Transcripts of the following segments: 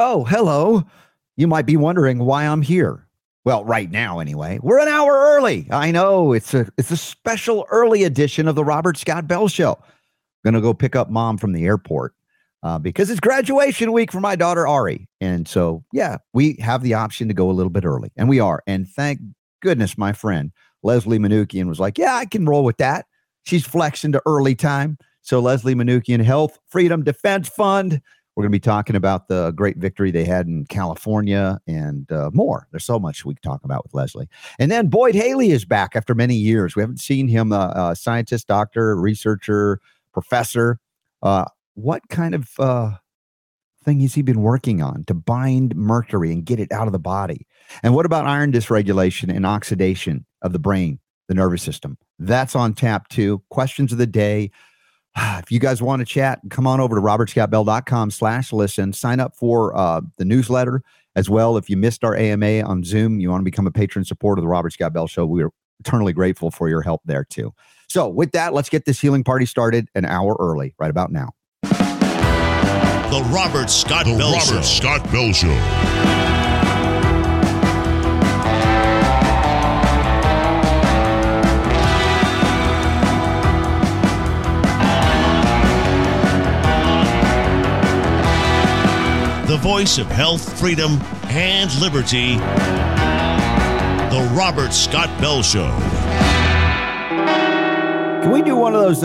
Oh, hello. You might be wondering why I'm here. Well, right now, anyway. We're an hour early. I know. It's a special early edition of the Robert Scott Bell Show. I'm going to go pick up Mom from the airport because it's graduation week for my daughter, Ari. And so, yeah, we have the option to go a little bit early. And we are. And thank goodness my friend Leslie Manookian was like, yeah, I can roll with that. She's flexing to early time. So Leslie Manookian, Health Freedom Defense Fund. We're going to be talking about the great victory they had in California and more. There's so much we can talk about with Leslie. And then Boyd Haley is back after many years. We haven't seen him, a scientist, doctor, researcher, professor. What kind of thing has he been working on to bind mercury and get it out of the body? And what about iron dysregulation and oxidation of the brain, the nervous system? That's on tap too. Questions of the day. If you guys want to chat, come on over to robertscottbell.com/listen. Sign up for the newsletter as well. If you missed our AMA on Zoom, you want to become a patron supporter of the Robert Scott Bell Show. We are eternally grateful for your help there too. So with that, let's get this healing party started an hour early, right about now. The Robert Scott Bell Show. Robert Scott Bell Show. The voice of health, freedom, and liberty. The Robert Scott Bell Show. Can we do one of those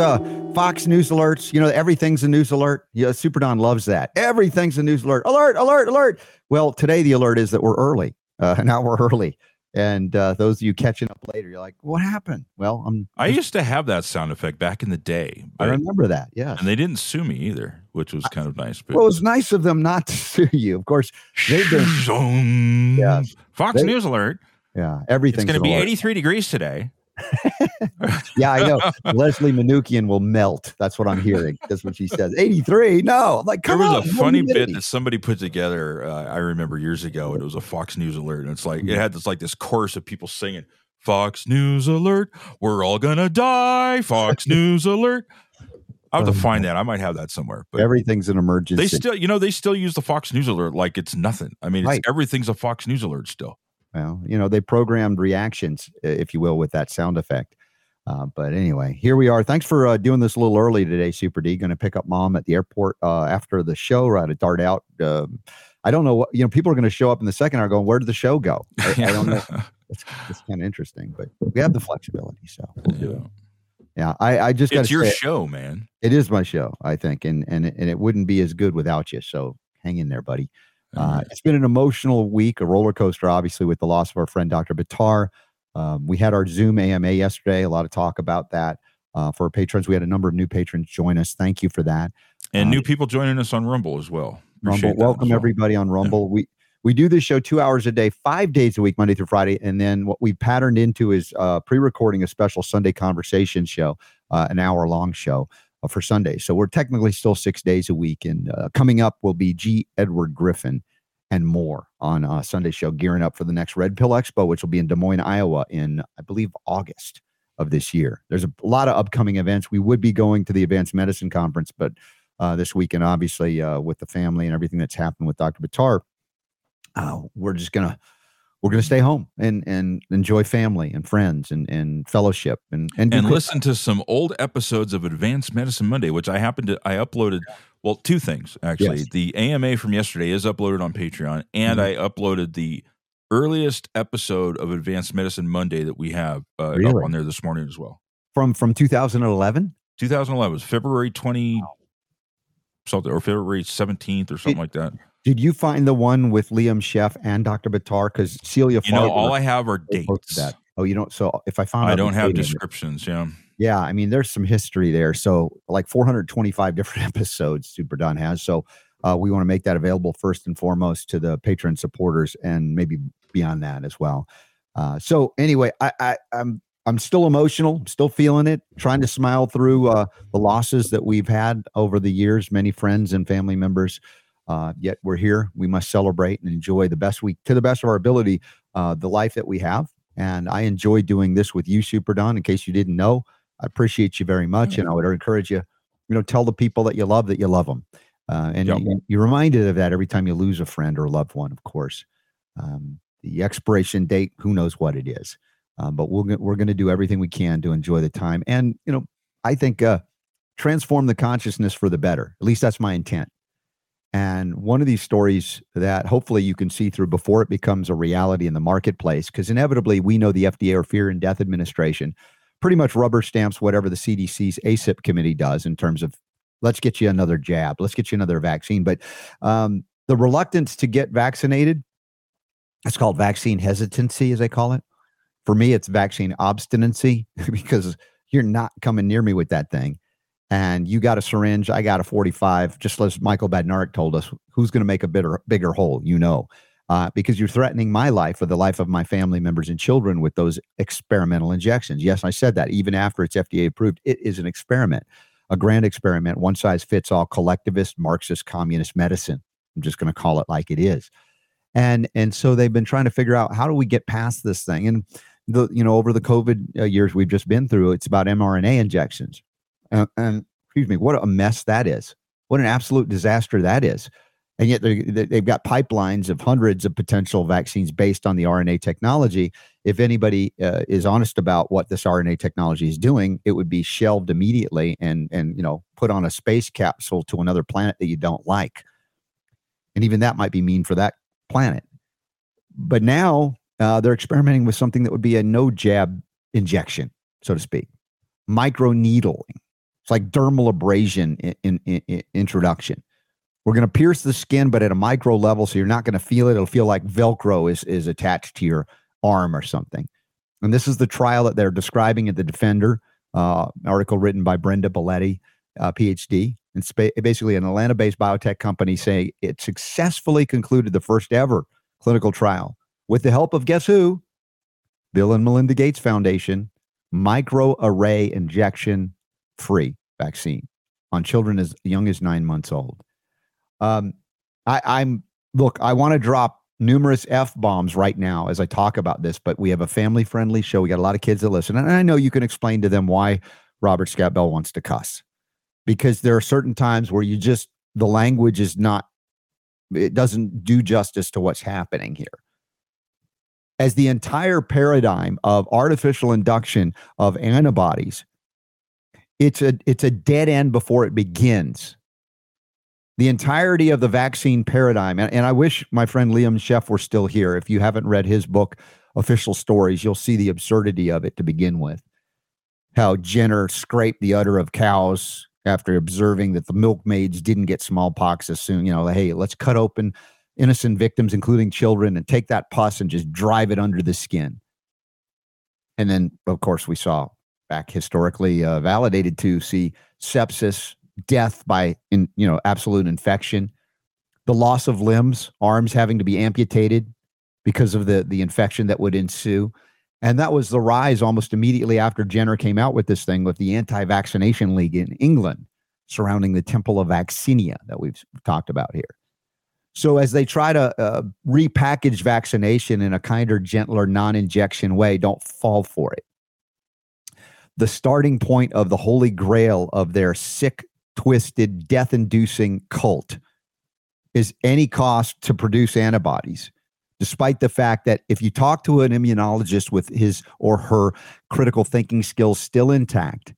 Fox News alerts? You know, everything's a news alert. Yeah, Super Don loves that. Everything's a news alert. Alert, alert, alert. Well, today the alert is that we're early, an hour early. And those of you catching up later, you're like, what happened? Well, I used to have that sound effect back in the day. I remember that, yeah. And they didn't sue me either, which was kind of nice. But well, it was nice of them not to sue you. Of course, they've been. Yeah, Fox News alert. Yeah, everything's going to be alert. 83 degrees today. Yeah, I know. Leslie Manookian will melt. That's what I'm hearing. That's what she says. 83? No. I'm like, there was a funny bit that somebody put together. I remember years ago, and it was a Fox News alert, and it's like it had this chorus of people singing "Fox News alert, we're all gonna die." Fox News alert. I have to find that. I might have that somewhere. But everything's an emergency. They still use the Fox News alert like it's nothing. I mean, everything's a Fox News alert still. Well, you know, they programmed reactions, if you will, with that sound effect. But anyway, here we are. Thanks for doing this a little early today, Super D. Going to pick up Mom at the airport after the show. Right to dart out. I don't know. You know, people are going to show up in the second hour going, where did the show go? I don't know. It's kind of interesting, but we have the flexibility, so we'll do it. Yeah, I just got to say, it's your show, man. It is my show, I think, and it wouldn't be as good without you. So hang in there, buddy. It's been an emotional week, a roller coaster, obviously, with the loss of our friend, Dr. Bittar. We had our Zoom AMA yesterday, a lot of talk about that for our patrons. We had a number of new patrons join us. Thank you for that. And new people joining us on Rumble as well. Rumble. Welcome, everybody, on Rumble. Yeah. We do this show 2 hours a day, 5 days a week, Monday through Friday. And then what we patterned into is pre-recording a special Sunday conversation show, an hour-long show for Sunday. So we're technically still 6 days a week. And coming up will be G. Edward Griffin and more on a Sunday show, gearing up for the next Red Pill Expo, which will be in Des Moines, Iowa in, I believe, August of this year. There's a lot of upcoming events. We would be going to the Advanced Medicine Conference, but this weekend, obviously, with the family and everything that's happened with Dr. Bittar, we're gonna stay home and enjoy family and friends and fellowship and listen to some old episodes of Advanced Medicine Monday, which I uploaded. Well, two things actually. Yes. The AMA from yesterday is uploaded on Patreon, and I uploaded the earliest episode of Advanced Medicine Monday that we have up on there this morning as well. From 2011. 2011 was February 20 something or February 17th or something like that. Did you find the one with Liam Scheff and Dr. Bittar? Because Celia, Farber, all I have are dates. That. Oh, you don't. So if I found, I don't have descriptions. Yeah. Yeah. I mean, there's some history there. So like 425 different episodes Super Don has. So we want to make that available first and foremost to the Patreon supporters and maybe beyond that as well. So anyway, I'm still emotional, still feeling it, trying to smile through the losses that we've had over the years, many friends and family members. Yet we're here. We must celebrate and enjoy to the best of our ability, the life that we have. And I enjoy doing this with you, Super Don. In case you didn't know, I appreciate you very much. Mm-hmm. And I would encourage you, tell the people that you love them. And you're reminded of that every time you lose a friend or a loved one, of course. The expiration date, who knows what it is. But we're going to do everything we can to enjoy the time. And, you know, I think transform the consciousness for the better. At least that's my intent. And one of these stories that hopefully you can see through before it becomes a reality in the marketplace, because inevitably we know the FDA or Fear and Death Administration pretty much rubber stamps whatever the CDC's ACIP committee does in terms of let's get you another jab, let's get you another vaccine. But the reluctance to get vaccinated, it's called vaccine hesitancy, as they call it. For me, it's vaccine obstinacy because you're not coming near me with that thing. And you got a syringe, I got a 45, just as Michael Badnarik told us, who's going to make a bigger hole, you know, because you're threatening my life or the life of my family members and children with those experimental injections. Yes, I said that even after it's FDA approved, it is an experiment, a grand experiment, one size fits all collectivist, Marxist, communist medicine. I'm just going to call it like it is. And so they've been trying to figure out how do we get past this thing? And, over the COVID years we've just been through, it's about mRNA injections. And excuse me, what a mess that is. What an absolute disaster that is. And yet they've got pipelines of hundreds of potential vaccines based on the RNA technology. If anybody is honest about what this RNA technology is doing, it would be shelved immediately and put on a space capsule to another planet that you don't like. And even that might be mean for that planet. But now they're experimenting with something that would be a no jab injection, so to speak. Microneedling. It's like dermal abrasion in introduction. We're going to pierce the skin, but at a micro level, so you're not going to feel it. It'll feel like Velcro is attached to your arm or something. And this is the trial that they're describing at The Defender, article written by Brenda Baletti, PhD, and basically an Atlanta-based biotech company saying it successfully concluded the first ever clinical trial with the help of, guess who? Bill and Melinda Gates Foundation, microarray injection free vaccine on children as young as 9 months old. I want to drop numerous F-bombs right now as I talk about this, but we have a family-friendly show. We got a lot of kids that listen. And I know you can explain to them why Robert Scott Bell wants to cuss, because there are certain times where you just, the language is not, it doesn't do justice to what's happening here. As the entire paradigm of artificial induction of antibodies, it's a dead end before it begins. The entirety of the vaccine paradigm, and I wish my friend Liam Scheff were still here. If you haven't read his book, Official Stories, you'll see the absurdity of it to begin with. How Jenner scraped the udder of cows after observing that the milkmaids didn't get smallpox as soon. Hey, let's cut open innocent victims, including children, and take that pus and just drive it under the skin. And then, of course, we saw back historically validated to see sepsis, death by absolute infection, the loss of limbs, arms having to be amputated because of the infection that would ensue. And that was the rise almost immediately after Jenner came out with this thing with the Anti-Vaccination League in England surrounding the Temple of Vaccinia that we've talked about here. So as they try to repackage vaccination in a kinder, gentler, non-injection way, don't fall for it. The starting point of the holy grail of their sick, twisted, death-inducing cult is any cost to produce antibodies, despite the fact that if you talk to an immunologist with his or her critical thinking skills still intact,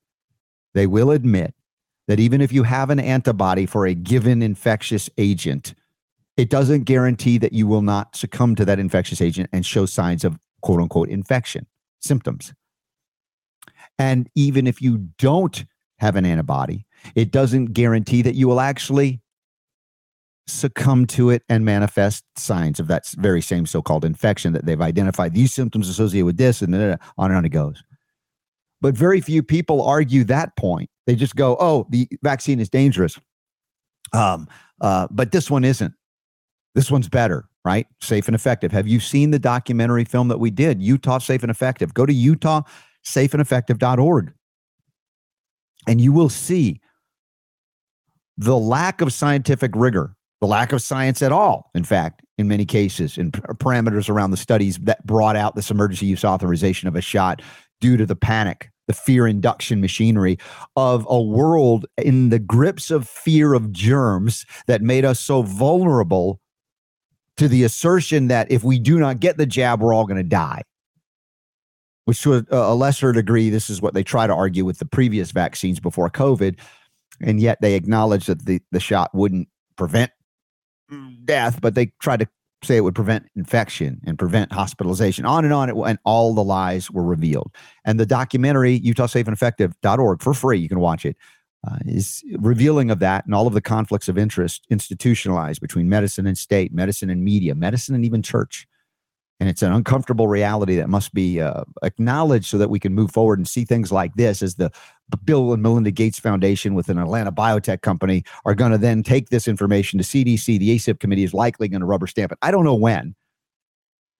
they will admit that even if you have an antibody for a given infectious agent, it doesn't guarantee that you will not succumb to that infectious agent and show signs of quote-unquote infection symptoms. And even if you don't have an antibody, it doesn't guarantee that you will actually succumb to it and manifest signs of that very same so-called infection that they've identified. These symptoms associated with this, and on and on it goes. But very few people argue that point. They just go, oh, the vaccine is dangerous, but this one isn't. This one's better, right? Safe and Effective. Have you seen the documentary film that we did, Utah Safe and Effective? Go to UtahSafeandEffective.org, and you will see the lack of scientific rigor, the lack of science at all, in fact, in many cases, and parameters around the studies that brought out this emergency use authorization of a shot due to the panic the fear induction machinery of a world in the grips of fear of germs that made us so vulnerable to the assertion that if we do not get the jab, we're all going to die. Which to a lesser degree, this is what they try to argue with the previous vaccines before COVID, and yet they acknowledge that the shot wouldn't prevent death, but they tried to say it would prevent infection and prevent hospitalization, on and on, and all the lies were revealed. And the documentary, UtahSafeAndEffective.org, for free, you can watch it, is revealing of that and all of the conflicts of interest institutionalized between medicine and state, medicine and media, medicine and even church. And it's an uncomfortable reality that must be acknowledged so that we can move forward and see things like this as the Bill and Melinda Gates Foundation with an Atlanta biotech company are going to then take this information to CDC. The ACIP committee is likely going to rubber stamp it. I don't know when,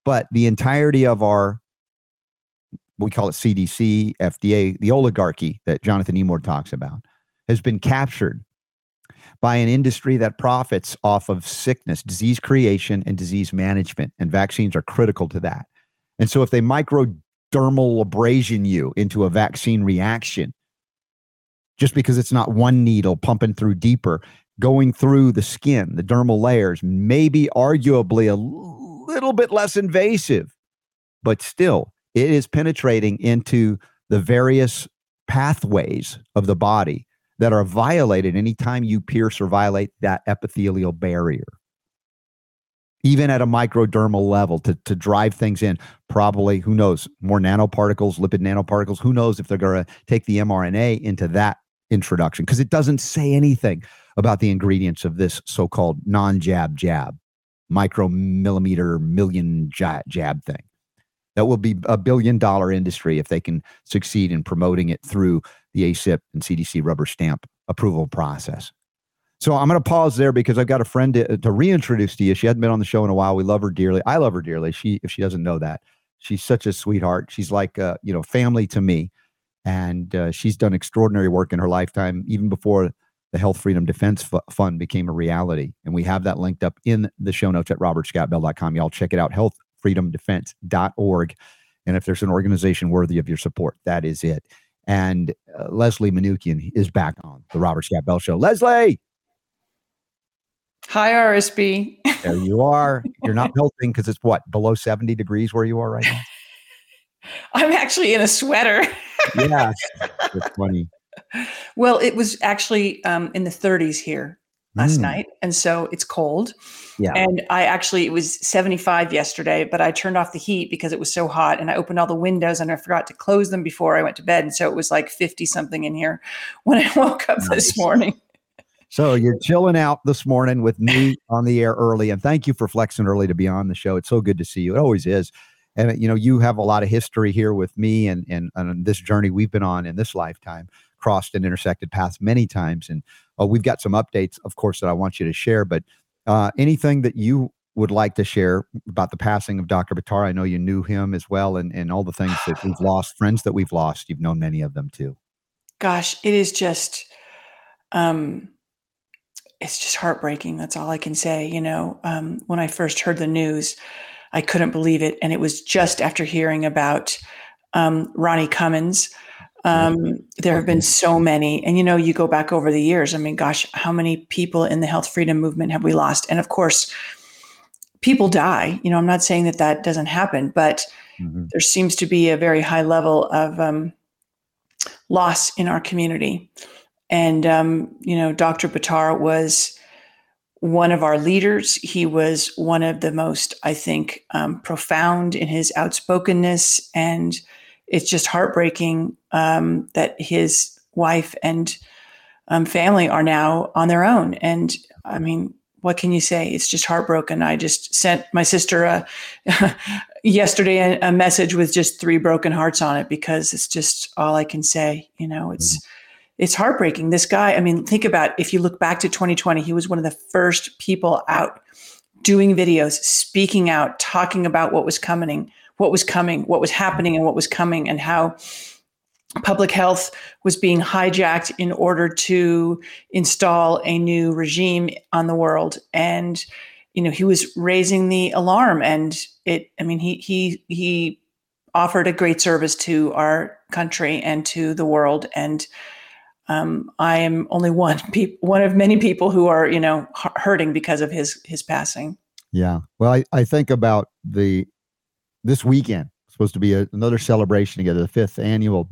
but the entirety of our, we call it CDC, FDA, the oligarchy that Jonathan Emord talks about has been captured by an industry that profits off of sickness, disease creation, and disease management. And vaccines are critical to that. And so if they microdermal abrasion you into a vaccine reaction, just because it's not one needle pumping through deeper, going through the skin, the dermal layers, maybe arguably a little bit less invasive, but still it is penetrating into the various pathways of the body that are violated anytime you pierce or violate that epithelial barrier, even at a microdermal level to drive things in. Probably, who knows, more nanoparticles, lipid nanoparticles, who knows if they're going to take the mRNA into that introduction, because it doesn't say anything about the ingredients of this so-called non-jab jab, micromillimeter million jab thing. That will be a billion-dollar industry if they can succeed in promoting it through the ACIP and CDC rubber stamp approval process. So I'm going to pause there because I've got a friend to reintroduce to you. She hadn't been on the show in a while. We love her dearly. I love her dearly. If she doesn't know that, she's such a sweetheart. She's like family to me, and she's done extraordinary work in her lifetime, even before the Health Freedom Defense Fund became a reality. And we have that linked up in the show notes at robertscottbell.com. Y'all check it out. HealthFreedomDefense.org. And if there's an organization worthy of your support, that is it. And Leslie Manookian is back on the Robert Scott Bell Show. Leslie! Hi, RSB. There you are. You're not melting because it's what, below 70 degrees where you are right now? I'm actually in a sweater. Yeah, it's funny. Well, it was actually in the 30s here last night. And so it's cold. Yeah. And it was 75 yesterday, but I turned off the heat because it was so hot, and I opened all the windows and I forgot to close them before I went to bed. And so it was like 50 something in here when I woke up this morning. So you're chilling out this morning with me on the air early, and thank you for flexing early to be on the show. It's so good to see you. It always is. And you have a lot of history here with me and this journey we've been on in this lifetime, crossed and intersected paths many times. And we've got some updates, of course, that I want you to share, but anything that you would like to share about the passing of Dr. Bhattar? I know you knew him as well, and all the things that we've lost, friends that we've lost, you've known many of them too. Gosh, it is just, it's just heartbreaking. That's all I can say. When I first heard the news, I couldn't believe it. And it was just after hearing about Ronnie Cummins. There have been so many, and you go back over the years. I mean, gosh, how many people in the health freedom movement have we lost? And of course, people die. I'm not saying that doesn't happen, but there seems to be a very high level of loss in our community. And Dr. Bhattar was one of our leaders. He was one of the most, I think, profound in his outspokenness, and it's just heartbreaking that his wife and family are now on their own. And I mean, what can you say? It's just heartbroken. I just sent my sister yesterday a message with just 3 broken hearts on it, because it's just all I can say. It's heartbreaking. This guy, I mean, think about, if you look back to 2020, he was one of the first people out doing videos, speaking out, talking about what was coming, what was happening and what was coming, and how public health was being hijacked in order to install a new regime on the world. And, he was raising the alarm, and he offered a great service to our country and to the world. And I am only one of many people who are, hurting because of his passing. Yeah. Well, I think about this weekend, supposed to be another celebration together, the 5th annual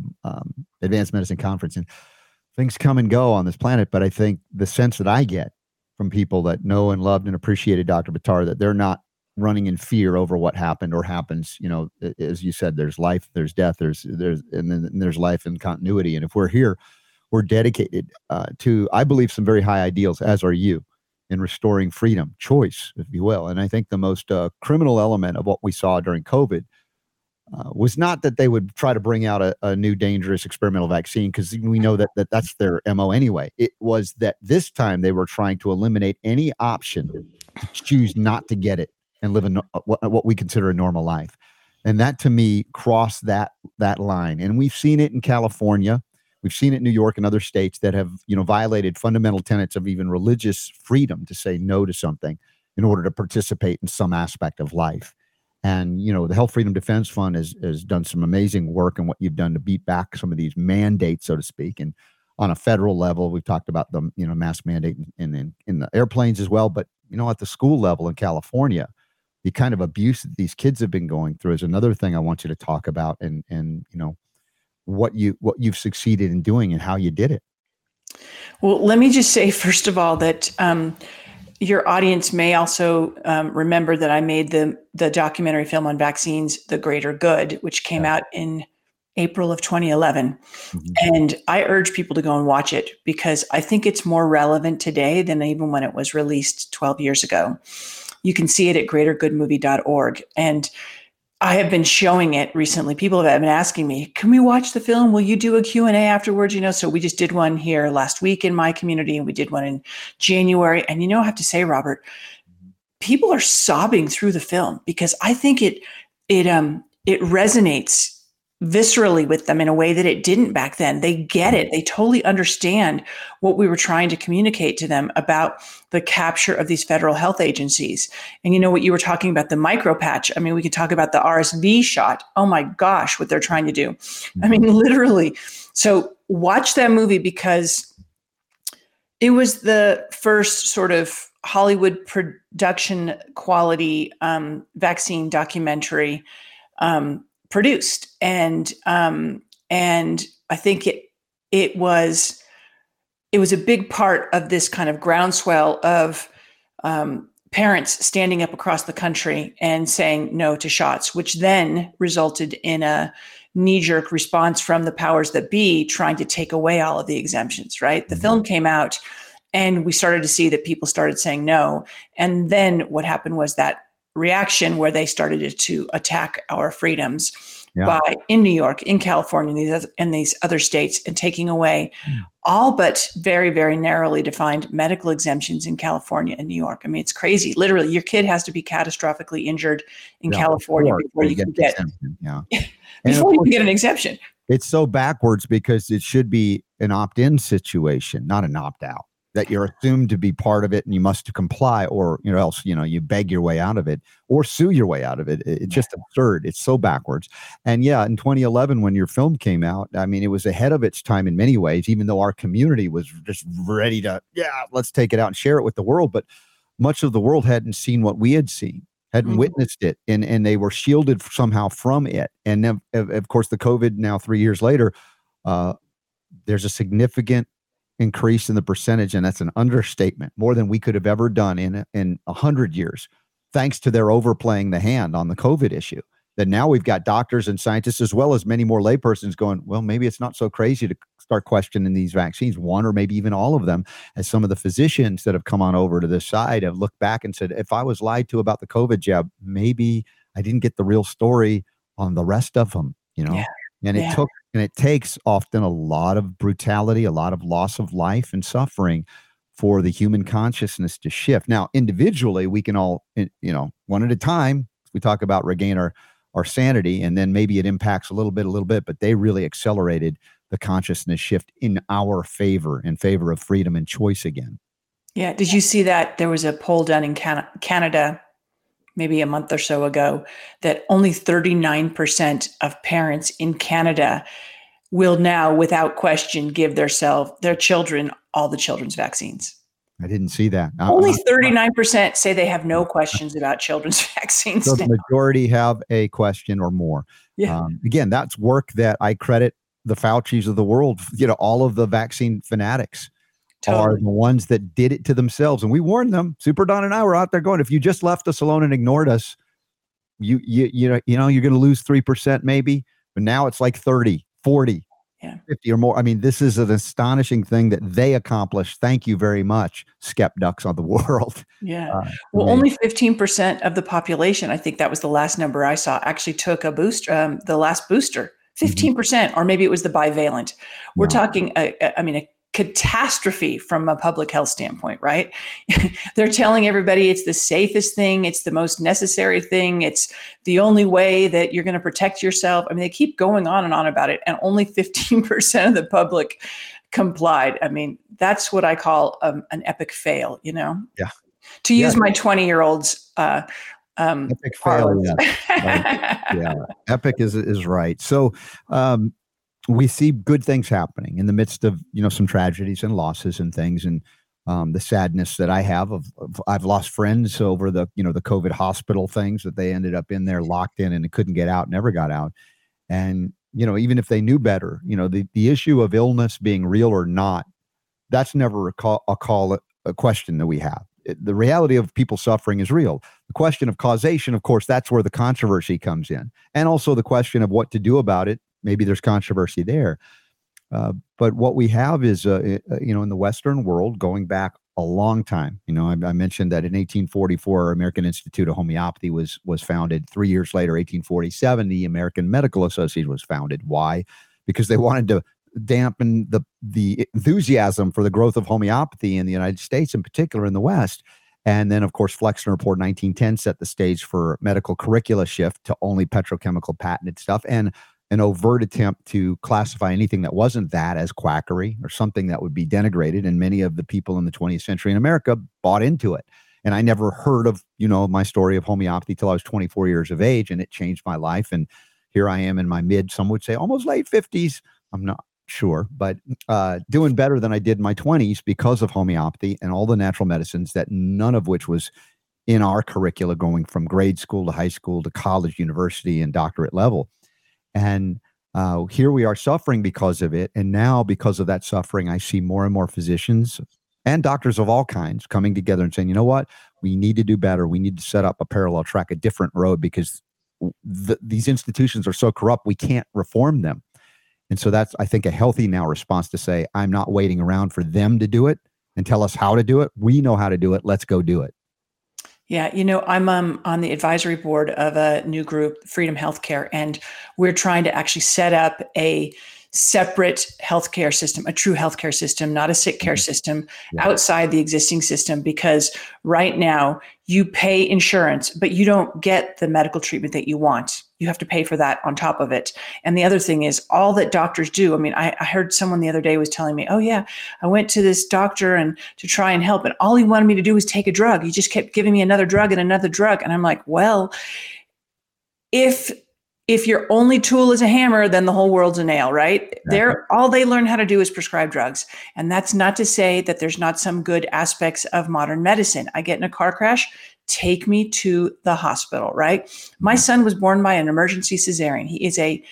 Advanced Medicine Conference, and things come and go on this planet. But I think the sense that I get from people that know and loved and appreciated Dr. Bittar, that they're not running in fear over what happened or happens. As you said, there's life, there's death, and then there's life and continuity. And if we're here, we're dedicated to, I believe, some very high ideals, as are you, in restoring freedom, choice, if you will. And I think the most criminal element of what we saw during COVID was not that they would try to bring out a new dangerous experimental vaccine, because we know that that's their MO anyway. It was that this time they were trying to eliminate any option to choose not to get it and live what we consider a normal life. And that, to me, crossed that line. And we've seen it in California. We've seen it in New York and other states that have violated fundamental tenets of even religious freedom to say no to something in order to participate in some aspect of life. And, the Health Freedom Defense Fund has done some amazing work in what you've done to beat back some of these mandates, so to speak. And on a federal level, we've talked about the mask mandate in the airplanes as well. But, at the school level in California, the kind of abuse that these kids have been going through is another thing I want you to talk about and what you've succeeded in doing and how you did it. Well, let me just say, first of all, that your audience may also remember that I made the documentary film on vaccines, The Greater Good, which came out in April of 2011. Mm-hmm. And I urge people to go and watch it, because I think it's more relevant today than even when it was released 12 years ago. You can see it at greatergoodmovie.org. And I have been showing it recently. People have been asking me, can we watch the film? Will you do a Q&A afterwards? So we just did one here last week in my community, and we did one in January. And, I have to say, Robert, people are sobbing through the film, because I think it resonates viscerally with them in a way that it didn't back then. They get it. They totally understand what we were trying to communicate to them about the capture of these federal health agencies. And what you were talking about, the micro patch. I mean, we could talk about the RSV shot. Oh my gosh, what they're trying to do. I mean, literally. So watch that movie, because it was the first sort of Hollywood production quality vaccine documentary produced. And I think it was a big part of this kind of groundswell of parents standing up across the country and saying no to shots, which then resulted in a knee-jerk response from the powers that be trying to take away all of the exemptions, right? The film came out, and we started to see that people started saying no. And then what happened was that reaction where they started to attack our freedoms by in New York, in California, and these other states, and taking away all but very, very narrowly defined medical exemptions in California and New York. I mean, it's crazy. Literally, your kid has to be catastrophically injured in California before you can get an exemption. It's so backwards, because it should be an opt-in situation, not an opt-out, that you're assumed to be part of it and you must comply, or else you beg your way out of it or sue your way out of it. It's just absurd. It's so backwards. And in 2011, when your film came out, I mean, it was ahead of its time in many ways, even though our community was just ready to, let's take it out and share it with the world. But much of the world hadn't seen what we had seen, hadn't witnessed it, and they were shielded somehow from it. And then, of course, the COVID now 3 years later, there's a significant increase in the percentage, and that's an understatement, more than we could have ever done in 100 years, thanks to their overplaying the hand on the COVID issue. That now we've got doctors and scientists, as well as many more laypersons, going, well, maybe it's not so crazy to start questioning these vaccines, one or maybe even all of them, as some of the physicians that have come on over to this side have looked back and said, if I was lied to about the COVID jab, maybe I didn't get the real story on the rest of them, And it takes often a lot of brutality, a lot of loss of life and suffering for the human consciousness to shift. Now, individually, we can all, one at a time, we talk about regain our sanity, and then maybe it impacts a little bit, but they really accelerated the consciousness shift in our favor, in favor of freedom and choice again. Yeah. Did you see that? There was a poll done in Canada maybe a month or so ago, that only 39% of parents in Canada will now, without question, give their children, all the children's vaccines. I didn't see that. Only 39% say they have no questions about children's vaccines. So the majority have a question or more. Yeah. Again, that's work that I credit the Faucis of the world. You know, all of the vaccine fanatics are the ones that did it to themselves. And we warned them. Super Don and I were out there going, if you just left us alone and ignored us, you know, you're going to lose 3% maybe. But now it's like 30, 40. 50 or more. I mean, this is an astonishing thing that they accomplished. Thank you very much, Skep Ducks of the world. Yeah. Well, only 15% of the population, I think that was the last number I saw, actually took a booster, the last booster, 15%, mm-hmm. or maybe it was the bivalent. We're talking, a catastrophe from a public health standpoint, right? They're telling everybody it's the safest thing. It's the most necessary thing. It's the only way that you're going to protect yourself. I mean, they keep going on and on about it, and only 15% of the public complied. I mean, that's what I call an epic fail, you know? Yeah. To use my 20-year-old's epic fail, epic is right. So, we see good things happening in the midst of, you know, some tragedies and losses and things. And the sadness that I have of I've lost friends over the, you know, the COVID hospital things that they ended up in there locked in and couldn't get out, never got out. And, you know, even if they knew better, you know, the issue of illness being real or not, that's never a question that we have. The reality of people suffering is real. The question of causation, of course, that's where the controversy comes in. And also the question of what to do about it. Maybe there's controversy there. But what we have is, you know, in the Western world, going back a long time, you know, I mentioned that in 1844, American Institute of Homeopathy was founded. 3 years later, 1847, the American Medical Association was founded. Why? Because they wanted to dampen the enthusiasm for the growth of homeopathy in the United States, in particular in the West. And then, of course, Flexner Report 1910 set the stage for medical curricula shift to only petrochemical patented stuff. And an overt attempt to classify anything that wasn't that as quackery or something that would be denigrated. And many of the people in the 20th century in America bought into it. And I never heard of, you know, my story of homeopathy till I was 24 years of age, and it changed my life. And here I am in my mid, some would say almost late 50s. I'm not sure, but doing better than I did in my 20s because of homeopathy and all the natural medicines, that none of which was in our curricula going from grade school to high school to college, university, and doctorate level. And here we are suffering because of it. And now because of that suffering, I see more and more physicians and doctors of all kinds coming together and saying, you know what, we need to do better. We need to set up a parallel track, a different road, because these institutions are so corrupt, we can't reform them. And so that's, I think, a healthy now response to say, I'm not waiting around for them to do it and tell us how to do it. We know how to do it. Let's go do it. Yeah. You know, I'm on the advisory board of a new group, Freedom Healthcare, and we're trying to actually set up a separate healthcare system, a true healthcare system, not a sick care system outside the existing system, because right now you pay insurance, but you don't get the medical treatment that you want. You have to pay for that on top of it. And the other thing is all that doctors do. I mean, I heard someone the other day was telling me, oh yeah, I went to this doctor and to try and help, and all he wanted me to do was take a drug. He just kept giving me another drug and another drug. And I'm like, well, if your only tool is a hammer, then the whole world's a nail, right? Exactly. All they learn how to do is prescribe drugs. And that's not to say that there's not some good aspects of modern medicine. I get in a car crash, take me to the hospital, right? My son was born by an emergency cesarean. He is a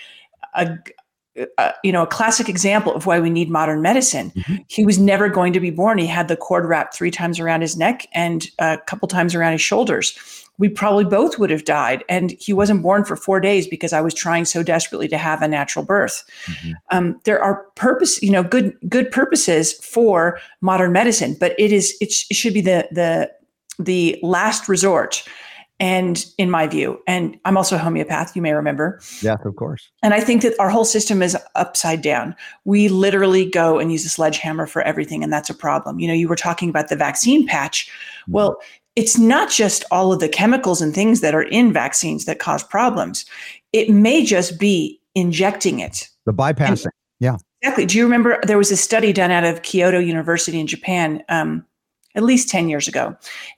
classic example of why we need modern medicine. Mm-hmm. He was never going to be born. He had the cord wrapped 3 times around his neck and a couple times around his shoulders. We probably both would have died. And he wasn't born for 4 days because I was trying so desperately to have a natural birth. Mm-hmm. There are good purposes for modern medicine, but it should be the last resort. And in my view, and I'm also a homeopath, you may remember. Yeah, of course. And I think that our whole system is upside down. We literally go and use a sledgehammer for everything. And that's a problem. You know, you were talking about the vaccine patch. Well, it's not just all of the chemicals and things that are in vaccines that cause problems. It may just be injecting it. The bypassing. Exactly. Do you remember there was a study done out of Kyoto University in Japan at least 10 years ago.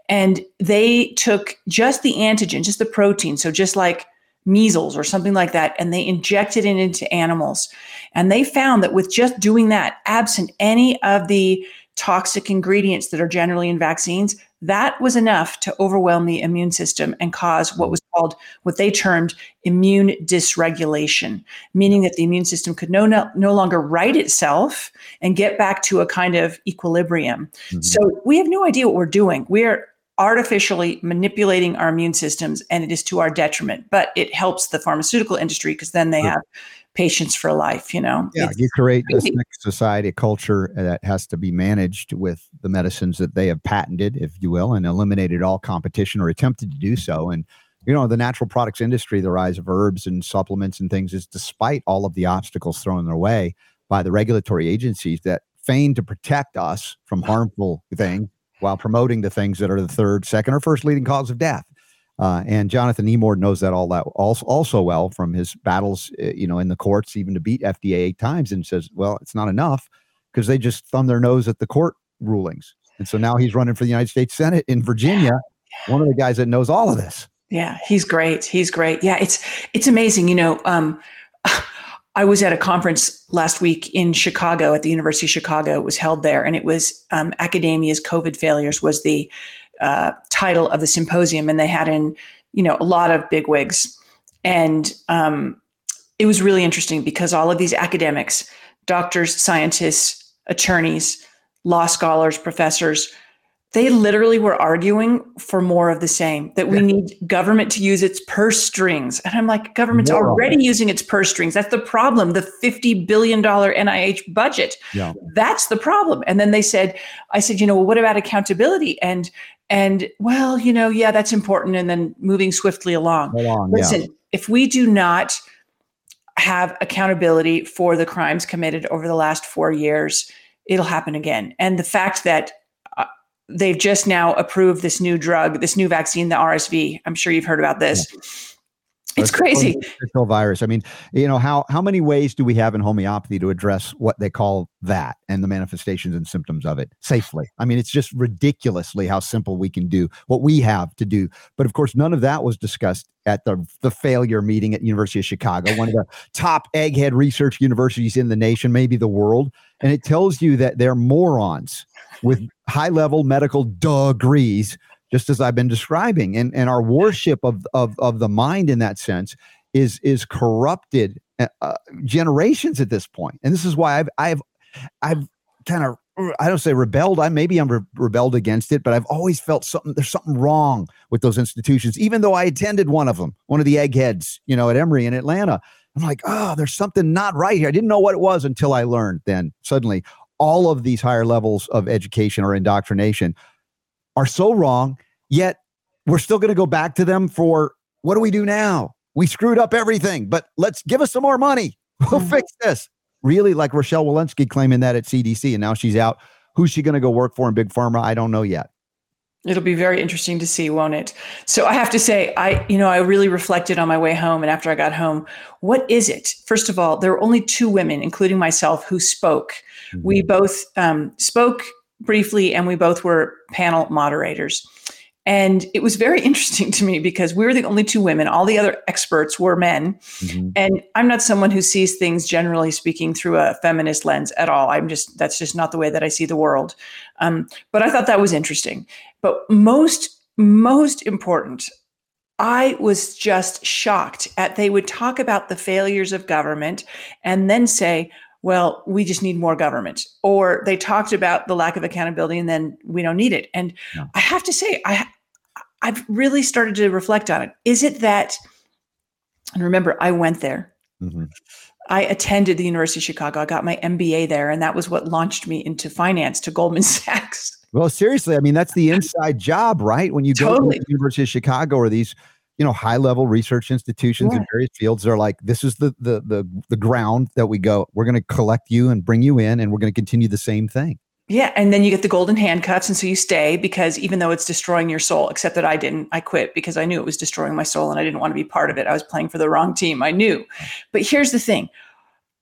And they took just the antigen, just the protein, so just like measles or something like that, and they injected it into animals. And they found that with just doing that, absent any of the toxic ingredients that are generally in vaccines, that was enough to overwhelm the immune system and cause what was called, what they termed, immune dysregulation, meaning that the immune system could no longer right itself and get back to a kind of equilibrium. Mm-hmm. So we have no idea what we're doing. We're artificially manipulating our immune systems, and it is to our detriment, but it helps the pharmaceutical industry because then they have patients for life, you know? Yeah, you create this mixed society, a culture that has to be managed with the medicines that they have patented, if you will, and eliminated all competition or attempted to do so. And, you know, the natural products industry, the rise of herbs and supplements and things is despite all of the obstacles thrown their way by the regulatory agencies that feign to protect us from harmful things while promoting the things that are the third, second, or first leading cause of death. And Jonathan Emord knows that also well from his battles, you know, in the courts, even to beat FDA 8 times, and says, well, it's not enough because they just thumb their nose at the court rulings. And so now he's running for the United States Senate in Virginia, one of the guys that knows all of this. Yeah, he's great. He's great. Yeah, it's amazing. You know, I was at a conference last week in Chicago at the University of Chicago. It was held there, and it was Academia's COVID Failures was the title of the symposium, and they had in, you know, a lot of bigwigs. And it was really interesting because all of these academics, doctors, scientists, attorneys, law scholars, professors, they literally were arguing for more of the same, that we need government to use its purse strings. And I'm like, government's already using its purse strings. That's the problem. The $50 billion NIH budget. Yeah. That's the problem. And then they said, I said, you know, well, what about accountability? And well, you know, yeah, that's important. And then moving swiftly along. Listen, if we do not have accountability for the crimes committed over the last 4 years, it'll happen again. And the fact that they've just now approved this new drug, this new vaccine, the RSV. I'm sure you've heard about this. Yeah. It's crazy. It's virus. I mean, you know, how many ways do we have in homeopathy to address what they call that and the manifestations and symptoms of it safely? I mean, it's just ridiculously how simple we can do what we have to do. But of course, none of that was discussed at the failure meeting at University of Chicago, one of the top egghead research universities in the nation, maybe the world. And it tells you that they're morons with high-level medical degrees, just as I've been describing. And our worship of the mind in that sense is corrupted generations at this point. And this is why I've kind of, I don't say rebelled. Maybe I'm rebelled against it, but I've always felt there's something wrong with those institutions, even though I attended one of them, one of the eggheads, you know, at Emory in Atlanta. I'm like, oh, there's something not right here. I didn't know what it was until I learned. Then suddenly all of these higher levels of education or indoctrination are so wrong, yet we're still going to go back to them for, what do we do now? We screwed up everything, but let's give us some more money. We'll fix this. Really, like Rochelle Walensky claiming that at CDC, and now she's out. Who's she going to go work for in Big Pharma? I don't know yet. It'll be very interesting to see, won't it? So I have to say, I really reflected on my way home and after I got home, what is it? First of all, there were only 2 women, including myself, who spoke. Mm-hmm. We both spoke briefly and we both were panel moderators. And it was very interesting to me because we were the only 2 women. All the other experts were men. Mm-hmm. And I'm not someone who sees things, generally speaking, through a feminist lens at all. That's just not the way that I see the world. But I thought that was interesting. But most important, I was just shocked at they would talk about the failures of government and then say, well, we just need more government. Or they talked about the lack of accountability and then we don't need it. And no. I have to say, I've really started to reflect on it. Is it that, and remember, I went there. Mm-hmm. I attended the University of Chicago. I got my MBA there. And that was what launched me into finance, to Goldman Sachs. Well, seriously, I mean, that's the inside job, right? When you go to the University of Chicago or these, you know, high-level research institutions in various fields, they're like, this is the ground that we go. We're going to collect you and bring you in, and we're going to continue the same thing. Yeah, and then you get the golden handcuffs, and so you stay because even though it's destroying your soul, except that I didn't. I quit because I knew it was destroying my soul, and I didn't want to be part of it. I was playing for the wrong team. I knew. But here's the thing.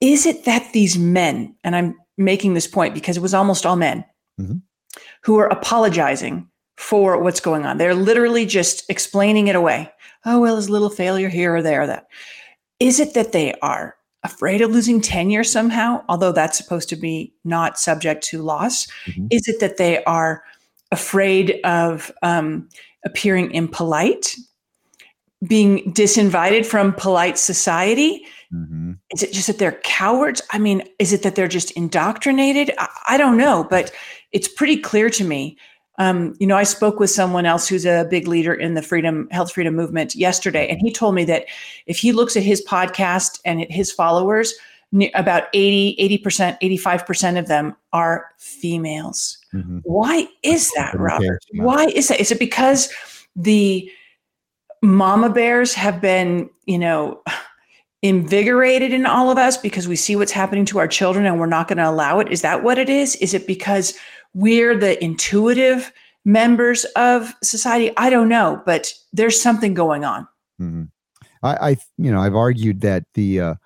Is it that these men, and I'm making this point because it was almost all men, mm-hmm. who are apologizing for what's going on. They're literally just explaining it away. Oh, well, there's a little failure here or there or that. Is it that they are afraid of losing tenure somehow, although that's supposed to be not subject to loss? Mm-hmm. Is it that they are afraid of appearing impolite, being disinvited from polite society? Mm-hmm. Is it just that they're cowards? I mean, is it that they're just indoctrinated? I don't know, but it's pretty clear to me. You know, I spoke with someone else who's a big leader in the health freedom movement yesterday, and he told me that if he looks at his podcast and at his followers, about 85% of them are females. Mm-hmm. Why is that, Robert? Why is that? Is it because the mama bears have been, you know, invigorated in all of us because we see what's happening to our children and we're not going to allow it? Is that what it is? Is it because we're the intuitive members of society? I don't know, but there's something going on. Mm-hmm. I've argued that the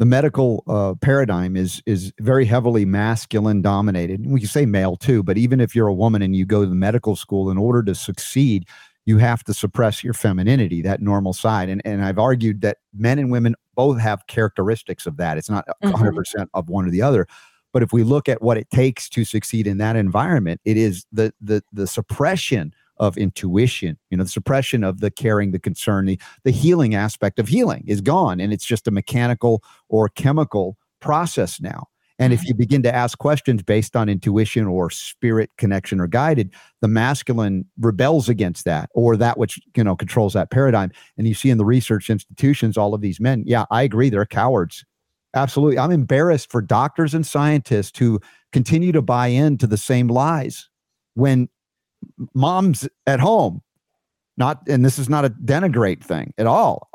medical paradigm is very heavily masculine dominated. We can say male too, but even if you're a woman and you go to the medical school, in order to succeed, you have to suppress your femininity, that normal side. And I've argued that men and women both have characteristics of that. It's not 100% of one or the other. But if we look at what it takes to succeed in that environment, it is the suppression of intuition, you know, the suppression of the caring, the concern, the healing aspect of healing is gone. And it's just a mechanical or chemical process now. And if you begin to ask questions based on intuition or spirit connection or guided, the masculine rebels against that, or that which, you know, controls that paradigm. And you see in the research institutions, all of these men, yeah, I agree, they're cowards. Absolutely. I'm embarrassed for doctors and scientists who continue to buy into the same lies when moms at home, and this is not a denigrate thing at all,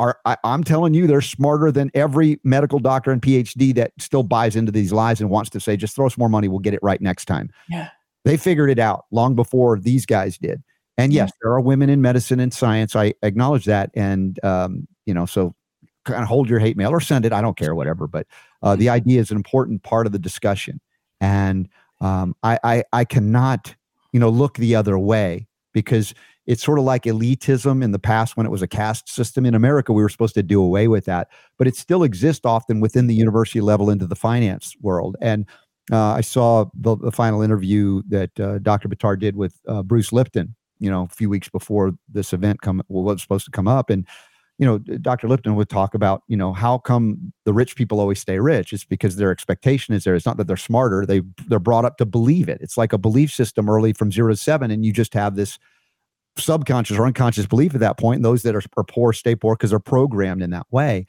I'm telling you, they're smarter than every medical doctor and PhD that still buys into these lies and wants to say, just throw us more money, we'll get it right next time. Yeah. They figured it out long before these guys did. And yes, there are women in medicine and science. I acknowledge that. And, so kind of hold your hate mail or send it. I don't care, whatever. But the idea is an important part of the discussion. And I cannot, look the other way, because it's sort of like elitism in the past when it was a caste system in America. We were supposed to do away with that, but it still exists often within the university level into the finance world. And I saw the final interview that Dr. Bittar did with Bruce Lipton, a few weeks before this event was supposed to come up. And Dr. Lipton would talk about, how come the rich people always stay rich? It's because their expectation is there. It's not that they're smarter. They're brought up to believe it. It's like a belief system early from 0 to 7. And you just have this subconscious or unconscious belief at that point. And those that are poor stay poor because they're programmed in that way.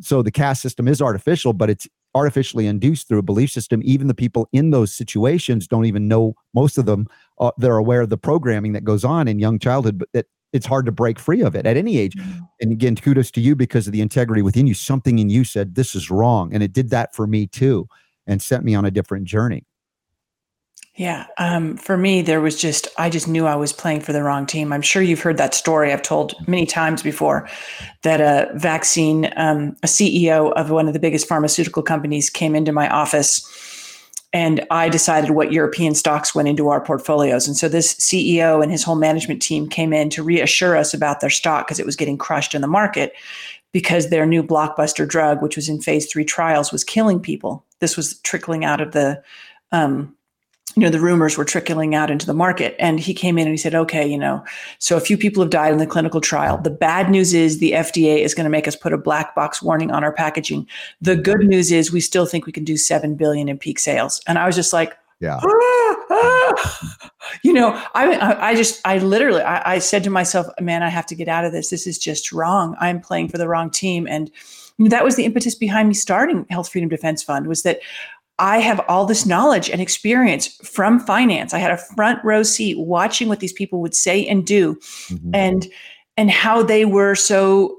So the caste system is artificial, but it's artificially induced through a belief system. Even the people in those situations don't even know, most of them, they're aware of the programming that goes on in young childhood, but that it's hard to break free of it at any age. And again, kudos to you, because of the integrity within you. Something in you said, this is wrong. And it did that for me too, and sent me on a different journey. Yeah. For me, I just knew I was playing for the wrong team. I'm sure you've heard that story I've told many times before, that a CEO of one of the biggest pharmaceutical companies came into my office, and I decided what European stocks went into our portfolios. And so this CEO and his whole management team came in to reassure us about their stock, because it was getting crushed in the market because their new blockbuster drug, which was in phase 3 trials, was killing people. This was trickling out of the rumors were trickling out into the market. And he came in and he said, okay, so a few people have died in the clinical trial. The bad news is the FDA is going to make us put a black box warning on our packaging. The good news is we still think we can do $7 billion in peak sales. And I was just like, yeah. I said to myself, man, I have to get out of this. This is just wrong. I'm playing for the wrong team. And that was the impetus behind me starting Health Freedom Defense Fund, was that I have all this knowledge and experience from finance. I had a front row seat watching what these people would say and do, and how they were so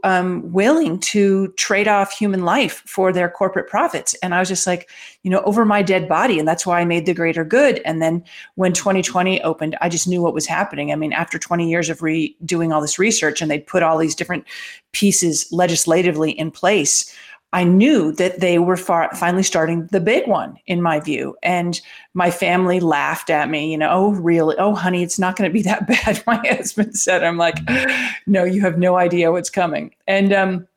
willing to trade off human life for their corporate profits. And I was just like, over my dead body. And that's why I made the greater good. And then when 2020 opened, I just knew what was happening. I mean, after 20 years of redoing all this research, and they'd put all these different pieces legislatively in place, I knew that they were finally starting the big one, in my view. And my family laughed at me, you know, oh, really? Oh, honey, it's not going to be that bad, my husband said. I'm like, no, you have no idea what's coming. And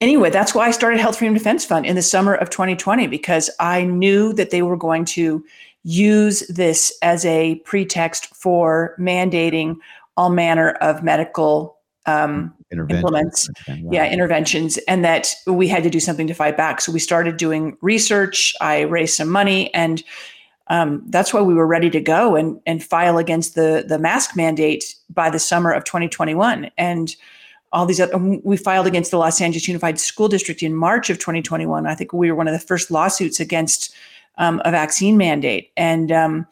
anyway, that's why I started Health Freedom Defense Fund in the summer of 2020, because I knew that they were going to use this as a pretext for mandating all manner of medical implements, interventions, and that we had to do something to fight back. So we started doing research. I raised some money, and that's why we were ready to go and file against the mask mandate by the summer of 2021. And all these other, we filed against the Los Angeles Unified School District in March of 2021. I think we were one of the first lawsuits against a vaccine mandate. And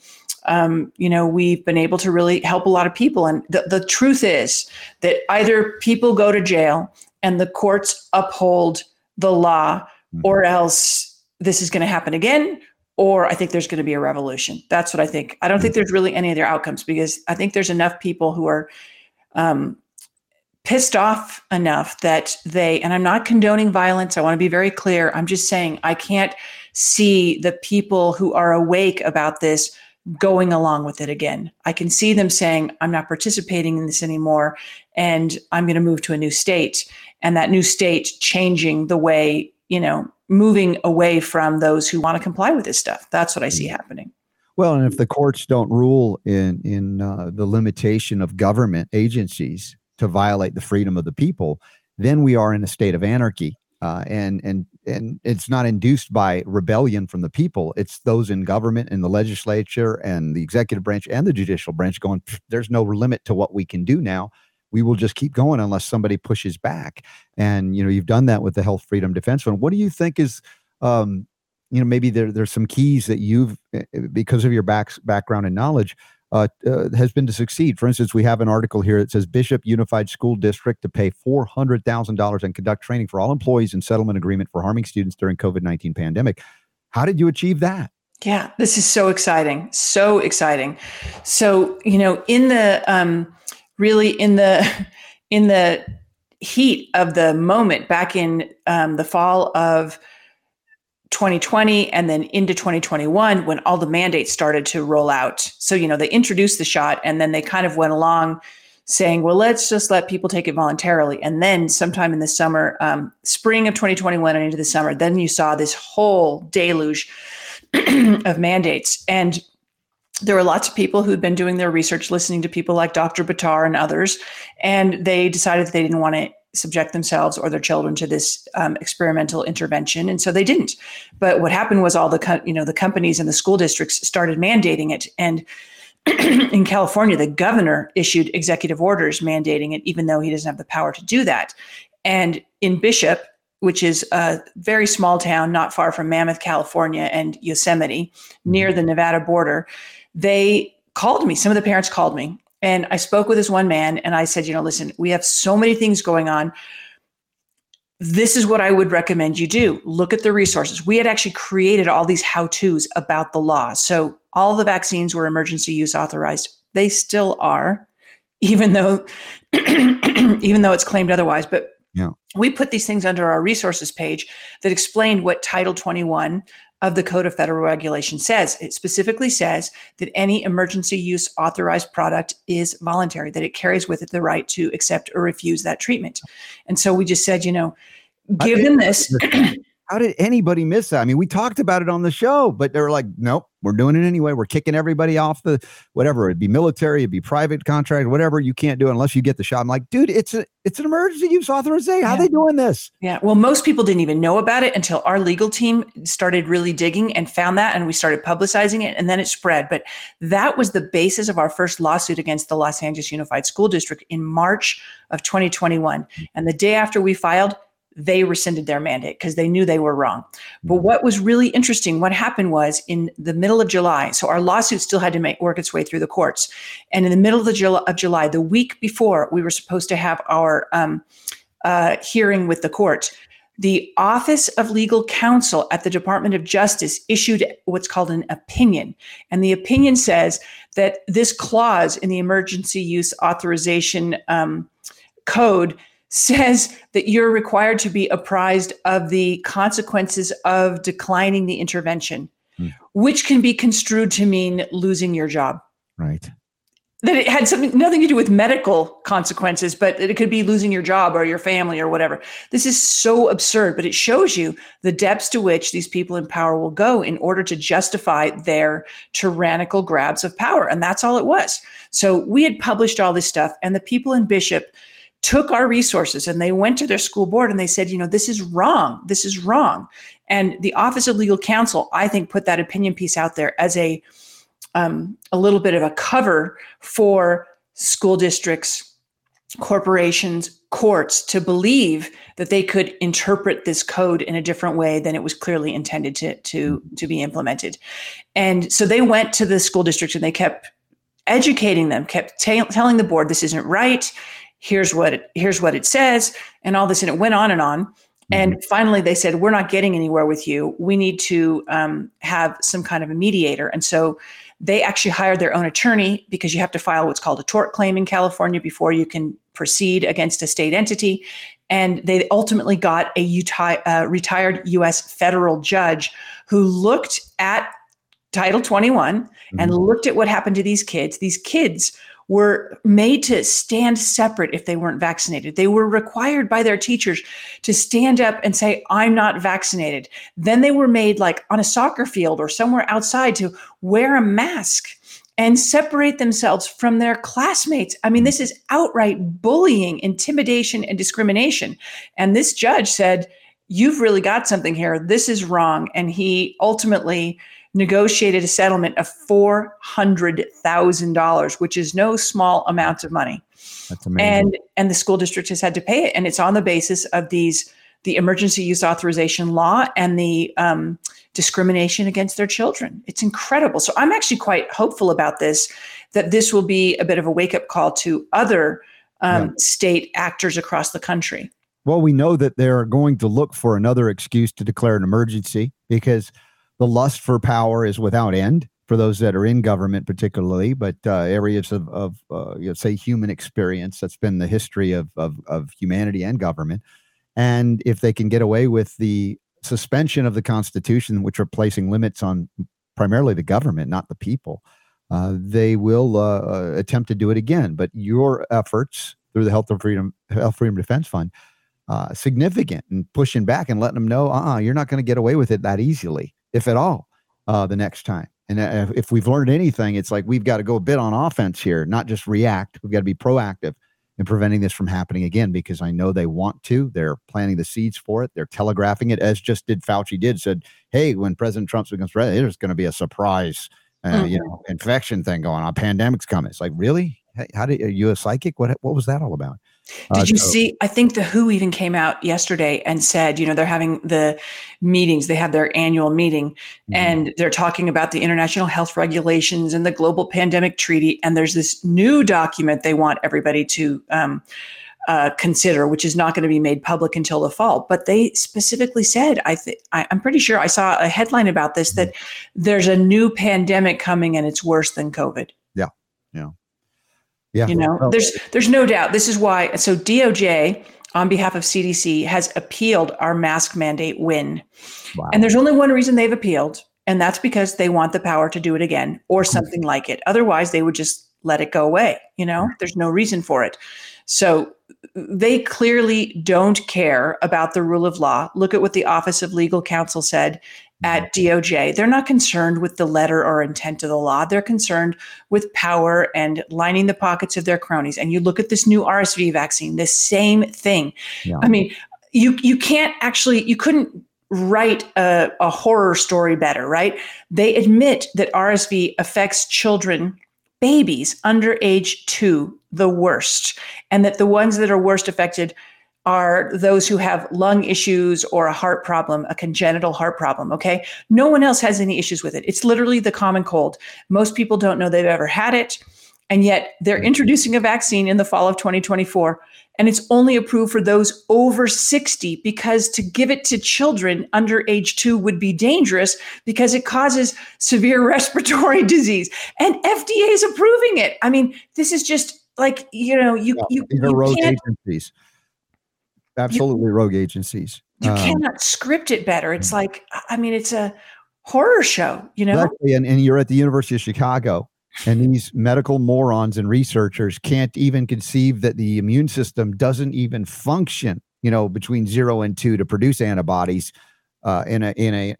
you know, we've been able to really help a lot of people. And the truth is that either people go to jail and the courts uphold the law, mm-hmm. or else this is going to happen again, or I think there's going to be a revolution. That's what I think. I don't think there's really any other outcomes, because I think there's enough people who are pissed off enough that they, and I'm not condoning violence. I want to be very clear. I'm just saying I can't see the people who are awake about this going along with it again. I can see them saying, I'm not participating in this anymore, and I'm going to move to a new state. And that new state changing the way, you know, moving away from those who want to comply with this stuff. That's what I see happening. Well, and if the courts don't rule in the limitation of government agencies to violate the freedom of the people, then we are in a state of anarchy. And it's not induced by rebellion from the people. It's those in government and the legislature and the executive branch and the judicial branch going, there's no limit to what we can do now. We will just keep going unless somebody pushes back. And, you know, you've done that with the Health Freedom Defense Fund. What do you think is, you know, maybe there's some keys that you've, because of your background and knowledge, has been to succeed. For instance, we have an article here that says Bishop Unified School District to pay $400,000 and conduct training for all employees in settlement agreement for harming students during COVID-19 pandemic. How did you achieve that? Yeah, this is so exciting. So exciting. So, you know, in the, really in the heat of the moment back in the fall of 2020 and then into 2021, when all the mandates started to roll out. So, you know, they introduced the shot and then they kind of went along saying, well, let's just let people take it voluntarily. And then sometime in the summer, spring of 2021 and into the summer, then you saw this whole deluge of mandates. And there were lots of people who'd been doing their research, listening to people like Dr. Buttar and others, and they decided that they didn't want to subject themselves or their children to this experimental intervention. And so they didn't. But what happened was all the companies and the school districts started mandating it. And in California, the governor issued executive orders mandating it, even though he doesn't have the power to do that. And in Bishop, which is a very small town, not far from Mammoth, California, and Yosemite, near the Nevada border, they called me. Some of the parents called me. And I spoke with this one man and I said, you know, listen, we have so many things going on. This is what I would recommend you do. Look at the resources. We had actually created all these how-tos about the law. So all the vaccines were emergency use authorized. They still are, even though it's claimed otherwise. But yeah, we put these things under our resources page that explained what Title 21 of the Code of Federal Regulation says. It specifically says that any emergency use authorized product is voluntary, that it carries with it the right to accept or refuse that treatment. And so we just said, you know, give them this. How did anybody miss that? I mean, we talked about it on the show, but they were like, nope, we're doing it anyway. We're kicking everybody off the whatever. It'd be military, it'd be private contract, whatever. You can't do it unless you get the shot. I'm like, dude, it's an emergency use authorization. How are they doing this? Yeah. Well, most people didn't even know about it until our legal team started really digging and found that, and we started publicizing it, and then it spread. But that was the basis of our first lawsuit against the Los Angeles Unified School District in March of 2021. And the day after we filed, they rescinded their mandate because they knew they were wrong. But what was really interesting, what happened was in the middle of July, so our lawsuit still had to work its way through the courts. And in the middle of July, the week before we were supposed to have our hearing with the court, the Office of Legal Counsel at the Department of Justice issued what's called an opinion. And the opinion says that this clause in the emergency use authorization code says that you're required to be apprised of the consequences of declining the intervention, which can be construed to mean losing your job. Right. That it had nothing to do with medical consequences, but it could be losing your job or your family or whatever. This is so absurd, but it shows you the depths to which these people in power will go in order to justify their tyrannical grabs of power. And that's all it was. So we had published all this stuff, and the people in Bishop took our resources and they went to their school board and they said, you know, this is wrong. This is wrong. And the Office of Legal Counsel, I think, put that opinion piece out there as a little bit of a cover for school districts, corporations, courts to believe that they could interpret this code in a different way than it was clearly intended to be implemented. And so they went to the school districts and they kept educating them, kept telling the board, this isn't right. Here's what it says, and all this. And it went on and on. And finally, they said, we're not getting anywhere with you. We need to have some kind of a mediator. And so they actually hired their own attorney, because you have to file what's called a tort claim in California before you can proceed against a state entity. And they ultimately got a Utah retired U.S. federal judge who looked at Title 21 and looked at what happened to these kids. These kids were made to stand separate if they weren't vaccinated. They were required by their teachers to stand up and say, I'm not vaccinated. Then they were made, like on a soccer field or somewhere outside, to wear a mask and separate themselves from their classmates. I mean, this is outright bullying, intimidation, and discrimination. And this judge said, you've really got something here. This is wrong. And he ultimately negotiated a settlement of $400,000, which is no small amount of money. That's amazing. And the school district has had to pay it. And it's on the basis of the emergency use authorization law and the discrimination against their children. It's incredible. So I'm actually quite hopeful about this, that this will be a bit of a wake-up call to other state actors across the country. Well, we know that they're going to look for another excuse to declare an emergency, because the lust for power is without end for those that are in government, particularly, but areas of human experience. That's been the history of humanity and government. And if they can get away with the suspension of the Constitution, which are placing limits on primarily the government, not the people, they will attempt to do it again. But your efforts through the Health Freedom Defense Fund, significant, and pushing back and letting them know, you're not going to get away with it that easily, if at all, the next time. And if we've learned anything, it's like we've got to go a bit on offense here, not just react. We've got to be proactive in preventing this from happening again, because I know they want to. They're planting the seeds for it. They're telegraphing it, as just did Fauci said, hey, when President Trump becomes president, there's going to be a surprise infection thing going on. Pandemic's coming. It's like, really? How are you a psychic? What was that all about? Did you see, I think the WHO even came out yesterday and said, you know, they're having the meetings, they have their annual meeting, and they're talking about the international health regulations and the global pandemic treaty. And there's this new document they want everybody to consider, which is not going to be made public until the fall. But they specifically said, I'm pretty sure I saw a headline about this, that there's a new pandemic coming and it's worse than COVID. Yeah. Yeah. Yeah. You know, there's no doubt. This is why. So DOJ, on behalf of CDC, has appealed our mask mandate win. Wow. And there's only one reason they've appealed, and that's because they want the power to do it again or something like it. Otherwise, they would just let it go away. You know, there's no reason for it. So they clearly don't care about the rule of law. Look at what the Office of Legal Counsel said at DOJ. They're not concerned with the letter or intent of the law. They're concerned with power and lining the pockets of their cronies. And you look at this new RSV vaccine, the same thing. Yeah. I mean, you couldn't write a horror story better, right? They admit that RSV affects children, babies under age 2, the worst, and that the ones that are worst affected are those who have lung issues or a heart problem, a congenital heart problem, okay? No one else has any issues with it. It's literally the common cold. Most people don't know they've ever had it, and yet they're introducing a vaccine in the fall of 2024, and it's only approved for those over 60, because to give it to children under age 2 would be dangerous because it causes severe respiratory disease, and FDA is approving it. I mean, this is just like, you know, you can't... absolutely rogue agencies. You cannot script it better. It's like, I mean, it's a horror show, you know? And you're at the University of Chicago, and these medical morons and researchers can't even conceive that the immune system doesn't even function, you know, between 0 and 2 to produce antibodies in an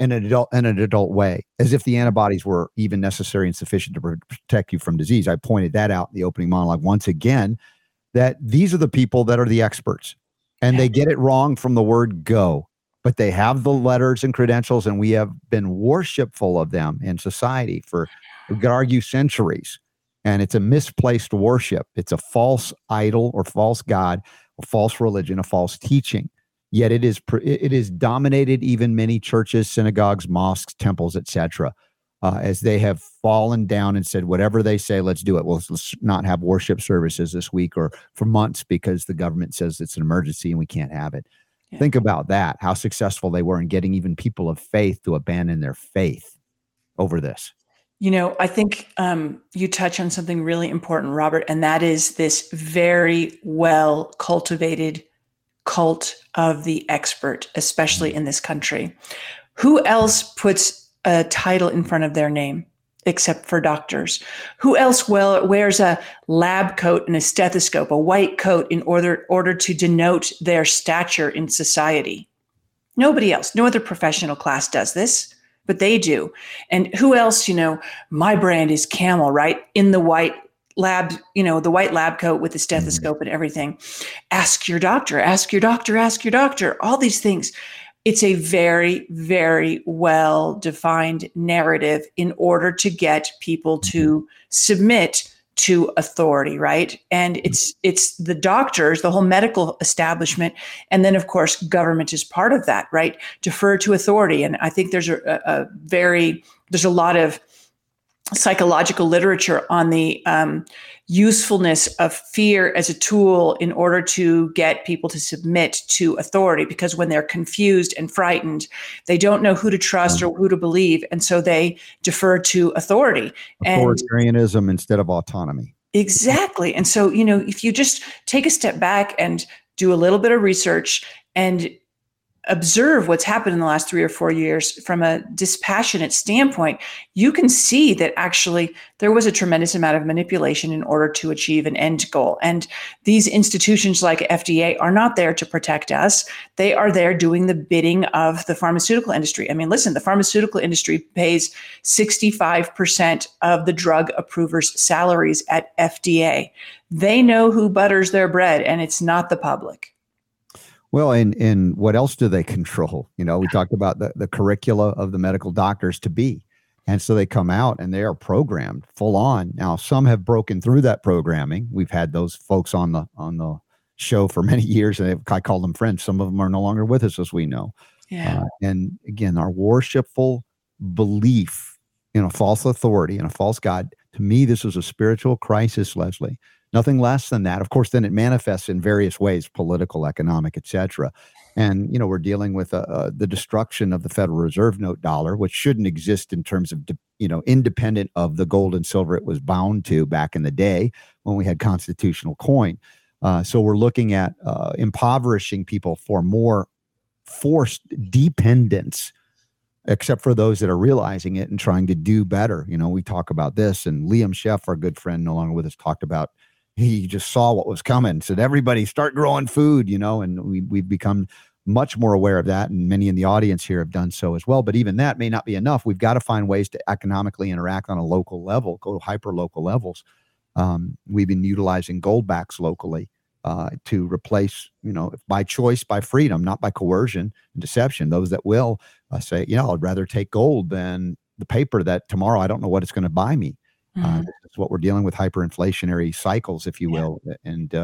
adult way, as if the antibodies were even necessary and sufficient to protect you from disease. I pointed that out in the opening monologue once again, that these are the people that are the experts, and they get it wrong from the word go, but they have the letters and credentials, and we have been worshipful of them in society for, we could argue, centuries. And it's a misplaced worship. It's a false idol or false god or false religion, a false teaching. Yet it is dominated even many churches, synagogues, mosques, temples, etc., as they have fallen down and said, whatever they say, let's do it. Well, let's not have worship services this week or for months because the government says it's an emergency and we can't have it. Yeah. Think about that, how successful they were in getting even people of faith to abandon their faith over this. You know, I think you touch on something really important, Robert, and that is this very well cultivated cult of the expert, especially in this country. Who else puts a title in front of their name except for doctors? Who else wears a lab coat and a stethoscope, a white coat, in order to denote their stature in society? Nobody else. No other professional class does this, but they do. And who else, you know, my brand is Camel, right? In the white lab, you know, the white lab coat with the stethoscope and everything. Ask your doctor, all these things. It's a very, very well-defined narrative in order to get people to submit to authority, right? And it's the doctors, the whole medical establishment, and then, of course, government is part of that, right? Defer to authority. And I think there's there's a lot of psychological literature on the usefulness of fear as a tool in order to get people to submit to authority, because when they're confused and frightened, they don't know who to trust or who to believe. And so they defer to authority. Authoritarianism instead of autonomy. Exactly. And so, you know, if you just take a step back and do a little bit of research and observe what's happened in the last 3 or 4 years from a dispassionate standpoint, you can see that actually there was a tremendous amount of manipulation in order to achieve an end goal. And these institutions like FDA are not there to protect us. They are there doing the bidding of the pharmaceutical industry. I mean, listen, the pharmaceutical industry pays 65% of the drug approvers' salaries at FDA. They know who butters their bread, and it's not the public. Well, and what else do they control? You know, we talked about the curricula of the medical doctors to be. And so they come out and they are programmed full on. Now, some have broken through that programming. We've had those folks on the show for many years, and I call them friends. Some of them are no longer with us, as we know. Yeah. And again, our worshipful belief in a false authority and a false god. To me, this was a spiritual crisis, Leslie. Nothing less than that. Of course, then it manifests in various ways, political, economic, et cetera. And, you know, we're dealing with the destruction of the Federal Reserve note dollar, which shouldn't exist in terms of, you know, independent of the gold and silver it was bound to back in the day when we had constitutional coin. So we're looking at impoverishing people for more forced dependence, except for those that are realizing it and trying to do better. You know, we talk about this, and Liam Scheff, our good friend, no longer with us, talked about, he just saw what was coming, said, everybody start growing food, you know, and we've become much more aware of that. And many in the audience here have done so as well. But even that may not be enough. We've got to find ways to economically interact on a local level, go hyper-local levels. We've been utilizing gold backs locally to replace, you know, by choice, by freedom, not by coercion and deception. Those that will say, you know, I'd rather take gold than the paper that tomorrow I don't know what it's going to buy me. That's what we're dealing with, hyperinflationary cycles, if you will. Yeah. And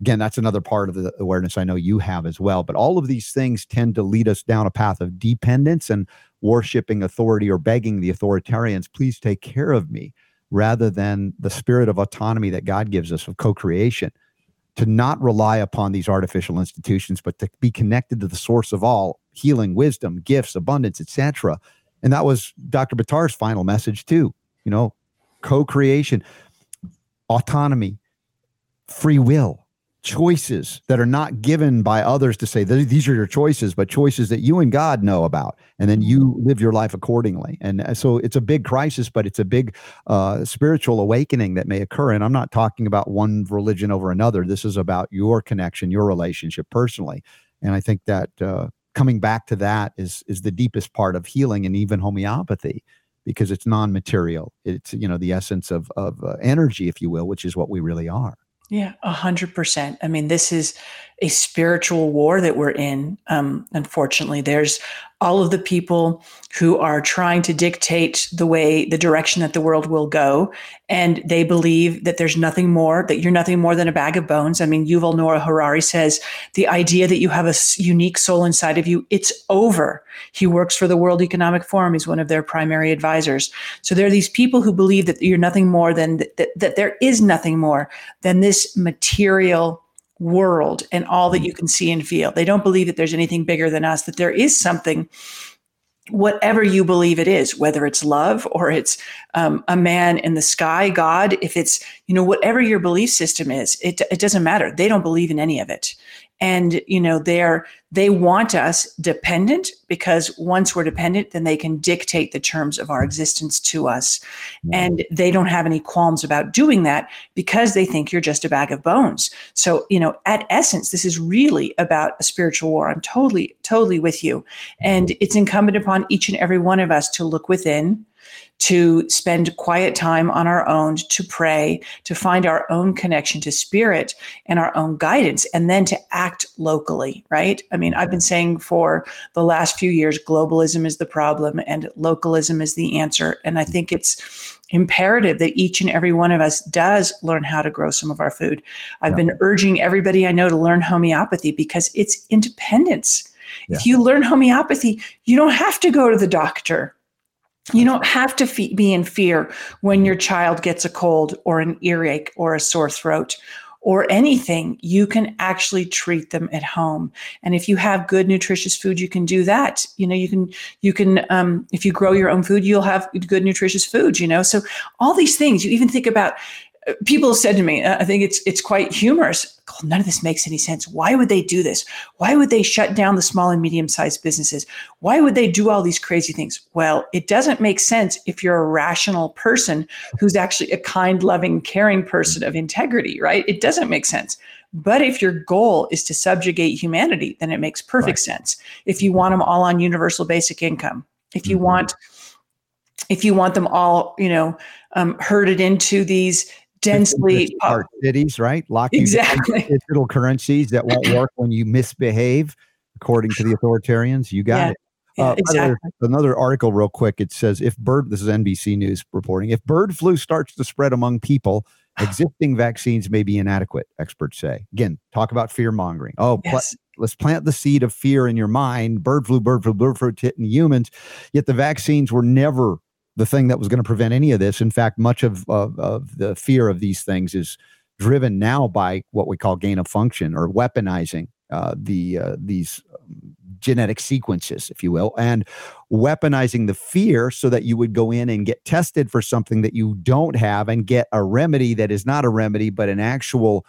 again, that's another part of the awareness I know you have as well. But all of these things tend to lead us down a path of dependence and worshiping authority or begging the authoritarians, please take care of me, rather than the spirit of autonomy that God gives us of co-creation, to not rely upon these artificial institutions, but to be connected to the source of all healing, wisdom, gifts, abundance, etc. And that was Dr. Bhattar's final message too, you know, co-creation, autonomy, free will, choices that are not given by others to say these are your choices, but choices that you and God know about, and then you live your life accordingly. And so it's a big crisis, but it's a big spiritual awakening that may occur. And I'm not talking about one religion over another. This is about your connection, your relationship personally. And I think that coming back to that is the deepest part of healing, and even homeopathy, because it's non-material. It's, you know, the essence of energy, if you will, which is what we really are. Yeah, 100%. I mean, this is a spiritual war that we're in. Unfortunately, there's all of the people who are trying to dictate the direction that the world will go. And they believe that there's nothing more, that you're nothing more than a bag of bones. I mean, Yuval Noah Harari says, the idea that you have a unique soul inside of you, it's over. He works for the World Economic Forum. He's one of their primary advisors. So there are these people who believe that you're nothing more than, that there is nothing more than this material world and all that you can see and feel. They don't believe that there's anything bigger than us, that there is something, whatever you believe it is, whether it's love or it's a man in the sky, God, if it's, you know, whatever your belief system is, it doesn't matter. They don't believe in any of it. And, you know, they want us dependent, because once we're dependent, then they can dictate the terms of our existence to us. Mm-hmm. And they don't have any qualms about doing that, because they think you're just a bag of bones. So, you know, at essence, this is really about a spiritual war. I'm totally, totally with you. And it's incumbent upon each and every one of us to look within, to spend quiet time on our own, to pray, to find our own connection to spirit and our own guidance, and then to act locally, right? I mean, I've been saying for the last few years, globalism is the problem and localism is the answer. And I think it's imperative that each and every one of us does learn how to grow some of our food. I've been urging everybody I know to learn homeopathy, because it's independence. Yeah. If you learn homeopathy, you don't have to go to the doctor. You don't have to be in fear when your child gets a cold or an earache or a sore throat or anything. You can actually treat them at home. And if you have good, nutritious food, you can do that. You know, you can, if you grow your own food, you'll have good, nutritious food, you know. So all these things, you even think about, people have said to me, I think it's quite humorous, oh, none of this makes any sense. Why would they do this? Why would they shut down the small and medium-sized businesses? Why would they do all these crazy things? Well, it doesn't make sense if you're a rational person who's actually a kind, loving, caring person of integrity, right? It doesn't make sense. But if your goal is to subjugate humanity, then it makes perfect sense. If you want them all on universal basic income, if you want them all, you know, herded into these densely part cities, right? Locking digital currencies that won't work when you misbehave, according to the authoritarians. You got it. Another article real quick. It says, this is NBC News reporting, if bird flu starts to spread among people, existing vaccines may be inadequate, experts say. Again, talk about fear mongering. Let's plant the seed of fear in your mind. Bird flu hitting humans. Yet the vaccines were never the thing that was going to prevent any of this. In fact, much of the fear of these things is driven now by what we call gain of function, or weaponizing these genetic sequences, if you will, and weaponizing the fear so that you would go in and get tested for something that you don't have and get a remedy that is not a remedy, but an actual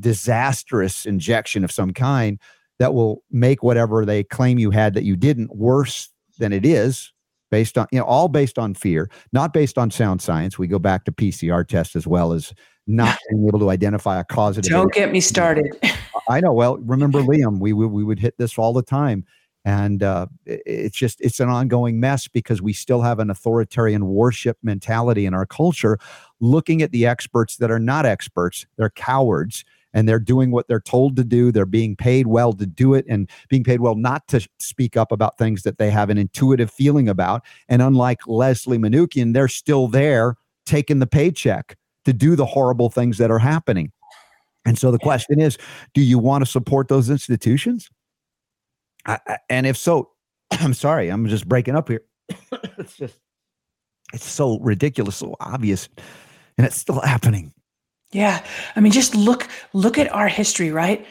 disastrous injection of some kind that will make whatever they claim you had that you didn't worse than it is. Based on, you know, all based on fear, not based on sound science. We go back to PCR tests, as well as not being able to identify a causative. Don't get me started. I know. Well, remember Liam, we would hit this all the time. And it's an ongoing mess, because we still have an authoritarian worship mentality in our culture, looking at the experts that are not experts. They're cowards, and they're doing what they're told to do. They're being paid well to do it, and being paid well not to speak up about things that they have an intuitive feeling about. And unlike Leslie Manookian, they're still there taking the paycheck to do the horrible things that are happening. And so the question is, do you want to support those institutions? And if so, I'm sorry, I'm just breaking up here. It's so ridiculous, so obvious, and it's still happening. Yeah. I mean, just look at our history, right?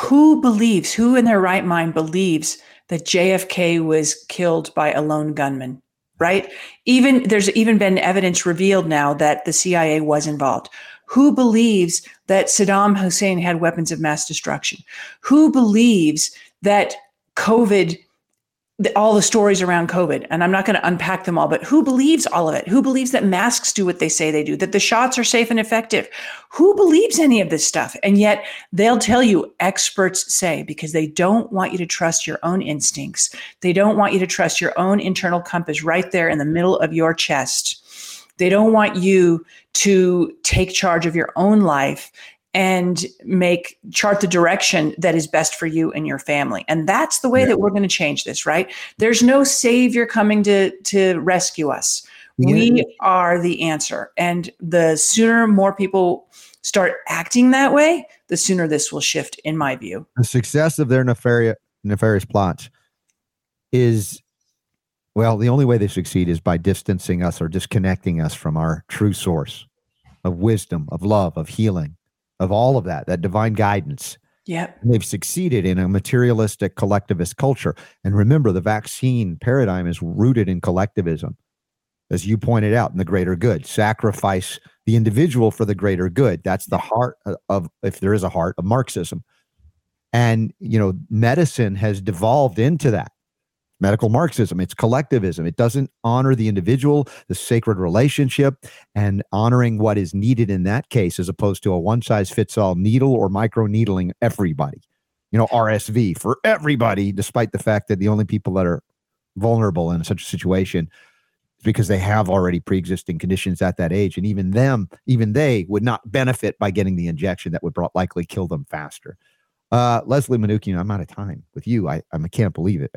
Who in their right mind believes that JFK was killed by a lone gunman, right? There's even been evidence revealed now that the CIA was involved. Who believes that Saddam Hussein had weapons of mass destruction? Who believes that COVID, all the stories around COVID, and I'm not going to unpack them all, but who believes all of it? Who believes that masks do what they say they do, that the shots are safe and effective? Who believes any of this stuff? And yet they'll tell you, experts say, because they don't want you to trust your own instincts. They don't want you to trust your own internal compass right there in the middle of your chest. They don't want you to take charge of your own life and chart the direction that is best for you and your family. And that's the way that we're going to change this, right? There's no savior coming to rescue us. Yeah. We are the answer. And the sooner more people start acting that way, the sooner this will shift, in my view. The success of their nefarious plots is, well, the only way they succeed is by distancing us or disconnecting us from our true source of wisdom, of love, of healing, of all of that divine guidance. Yep. And they've succeeded in a materialistic collectivist culture. And remember, the vaccine paradigm is rooted in collectivism, as you pointed out, in the greater good. Sacrifice the individual for the greater good. That's the heart of, if there is a heart, of Marxism. And, medicine has devolved into that. Medical Marxism, it's collectivism. It doesn't honor the individual, the sacred relationship, and honoring what is needed in that case, as opposed to a one-size-fits-all needle or micro-needling everybody. RSV for everybody, despite the fact that the only people that are vulnerable in such a situation is because they have already pre-existing conditions at that age, and even they would not benefit by getting the injection that would likely kill them faster. Leslie Manookian, I'm out of time with you. I can't believe it.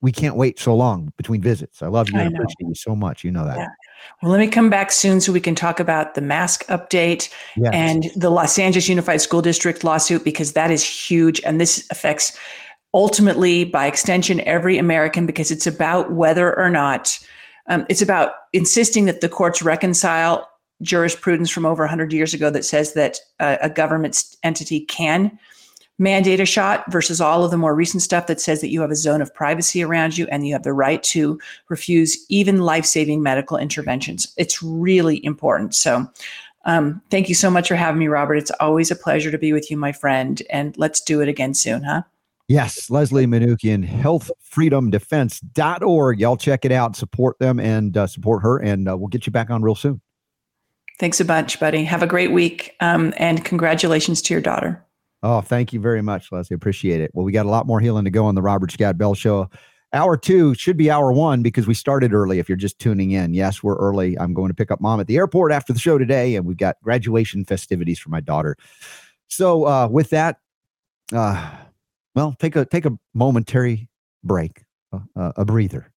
We can't wait so long between visits. I love you and appreciate you so much. You know that. Yeah. Well, let me come back soon so we can talk about the mask update and the Los Angeles Unified School District lawsuit, because that is huge. And this affects ultimately, by extension, every American, because it's about whether or not, it's about insisting that the courts reconcile jurisprudence from over 100 years ago that says that a government entity can mandate a shot versus all of the more recent stuff that says that you have a zone of privacy around you and you have the right to refuse even life-saving medical interventions. It's really important. So thank you so much for having me, Robert. It's always a pleasure to be with you, my friend. And let's do it again soon, huh? Yes, Leslie Manookian, healthfreedomdefense.org. Y'all check it out, support them and support her, and we'll get you back on real soon. Thanks a bunch, buddy. Have a great week, and congratulations to your daughter. Oh, thank you very much, Leslie. Appreciate it. Well, we got a lot more healing to go on the Robert Scott Bell Show. Hour two should be hour one because we started early if you're just tuning in. Yes, we're early. I'm going to pick up mom at the airport after the show today, and we've got graduation festivities for my daughter. So with that, take a momentary break, a breather.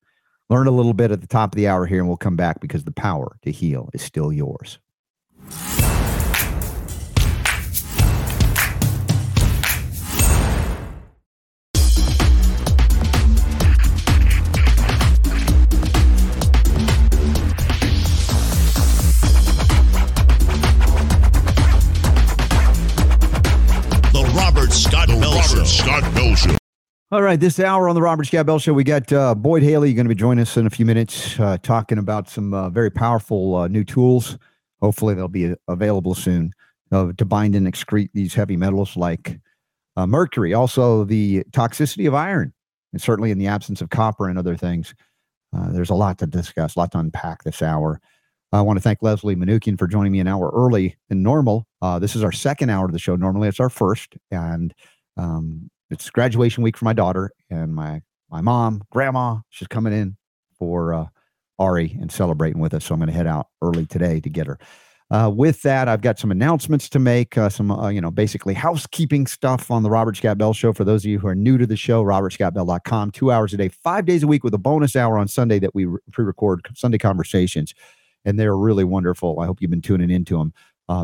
Learn a little bit at the top of the hour here, and we'll come back because the power to heal is still yours. All right, this hour on the Robert Scott Bell Show, we got Boyd Haley going to be joining us in a few minutes, talking about some very powerful new tools. Hopefully, they'll be available soon to bind and excrete these heavy metals like mercury. Also, the toxicity of iron, and certainly in the absence of copper and other things. There's a lot to discuss, a lot to unpack this hour. I want to thank Leslie Manookian for joining me an hour early than normal. This is our second hour of the show. Normally, it's our first, and it's graduation week for my daughter, and my mom, grandma, she's coming in for Ari and celebrating with us. So I'm going to head out early today to get her. With that, I've got some announcements to make, basically housekeeping stuff on the Robert Scott Bell Show. For those of you who are new to the show, robertscottbell.com, 2 hours a day, 5 days a week with a bonus hour on Sunday that we pre-record, Sunday Conversations. And they're really wonderful. I hope you've been tuning into them.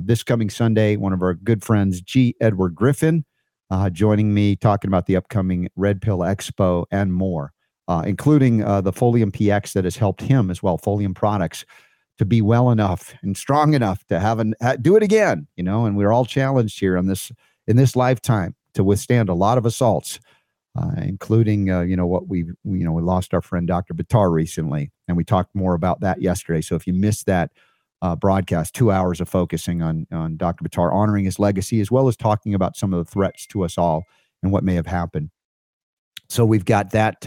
This coming Sunday, one of our good friends, G. Edward Griffin, joining me, talking about the upcoming Red Pill Expo and more, including the Folium PX that has helped him as well, Folium products, to be well enough and strong enough to have do it again, and we're all challenged here in this lifetime to withstand a lot of assaults, including, what we lost our friend Dr. Bittar recently, and we talked more about that yesterday. So if you missed that, broadcast, 2 hours of focusing on Dr. Bittar, honoring his legacy, as well as talking about some of the threats to us all and what may have happened. So we've got that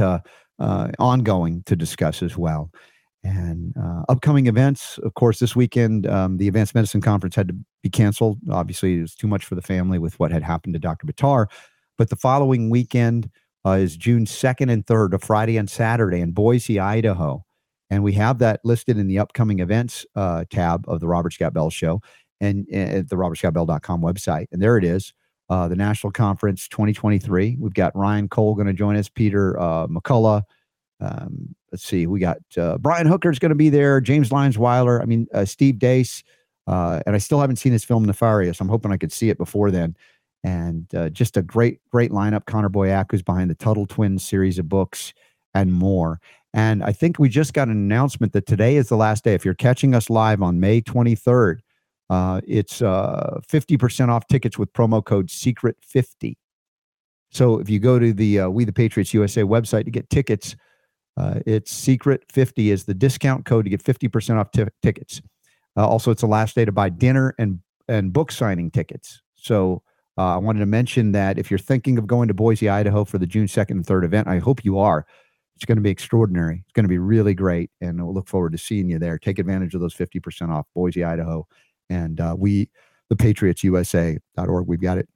ongoing to discuss as well. And upcoming events, of course, this weekend, the Advanced Medicine Conference had to be canceled. Obviously, it was too much for the family with what had happened to Dr. Bittar. But the following weekend is June 2nd and 3rd, a Friday and Saturday in Boise, Idaho. And we have that listed in the upcoming events tab of the Robert Scott Bell Show and at the robertscottbell.com website. And there it is, the National Conference 2023. We've got Ryan Cole going to join us, Peter McCullough. Let's see, we got Brian Hooker's going to be there, James Linesweiler, Steve Dace. And I still haven't seen his film, Nefarious. I'm hoping I could see it before then. And just a great, great lineup. Connor Boyack, who's behind the Tuttle Twins series of books and more. And I think we just got an announcement that today is the last day. If you're catching us live on May 23rd, it's 50% off tickets with promo code SECRET50. So if you go to the We the Patriots USA website to get tickets, it's SECRET50 is the discount code to get 50% off tickets. Also, it's the last day to buy dinner and book signing tickets. So I wanted to mention that if you're thinking of going to Boise, Idaho for the June 2nd and 3rd event, I hope you are. It's going to be extraordinary. It's going to be really great, and we'll look forward to seeing you there. Take advantage of those 50% off, Boise, Idaho, and we, the patriotsusa.org. We've got it.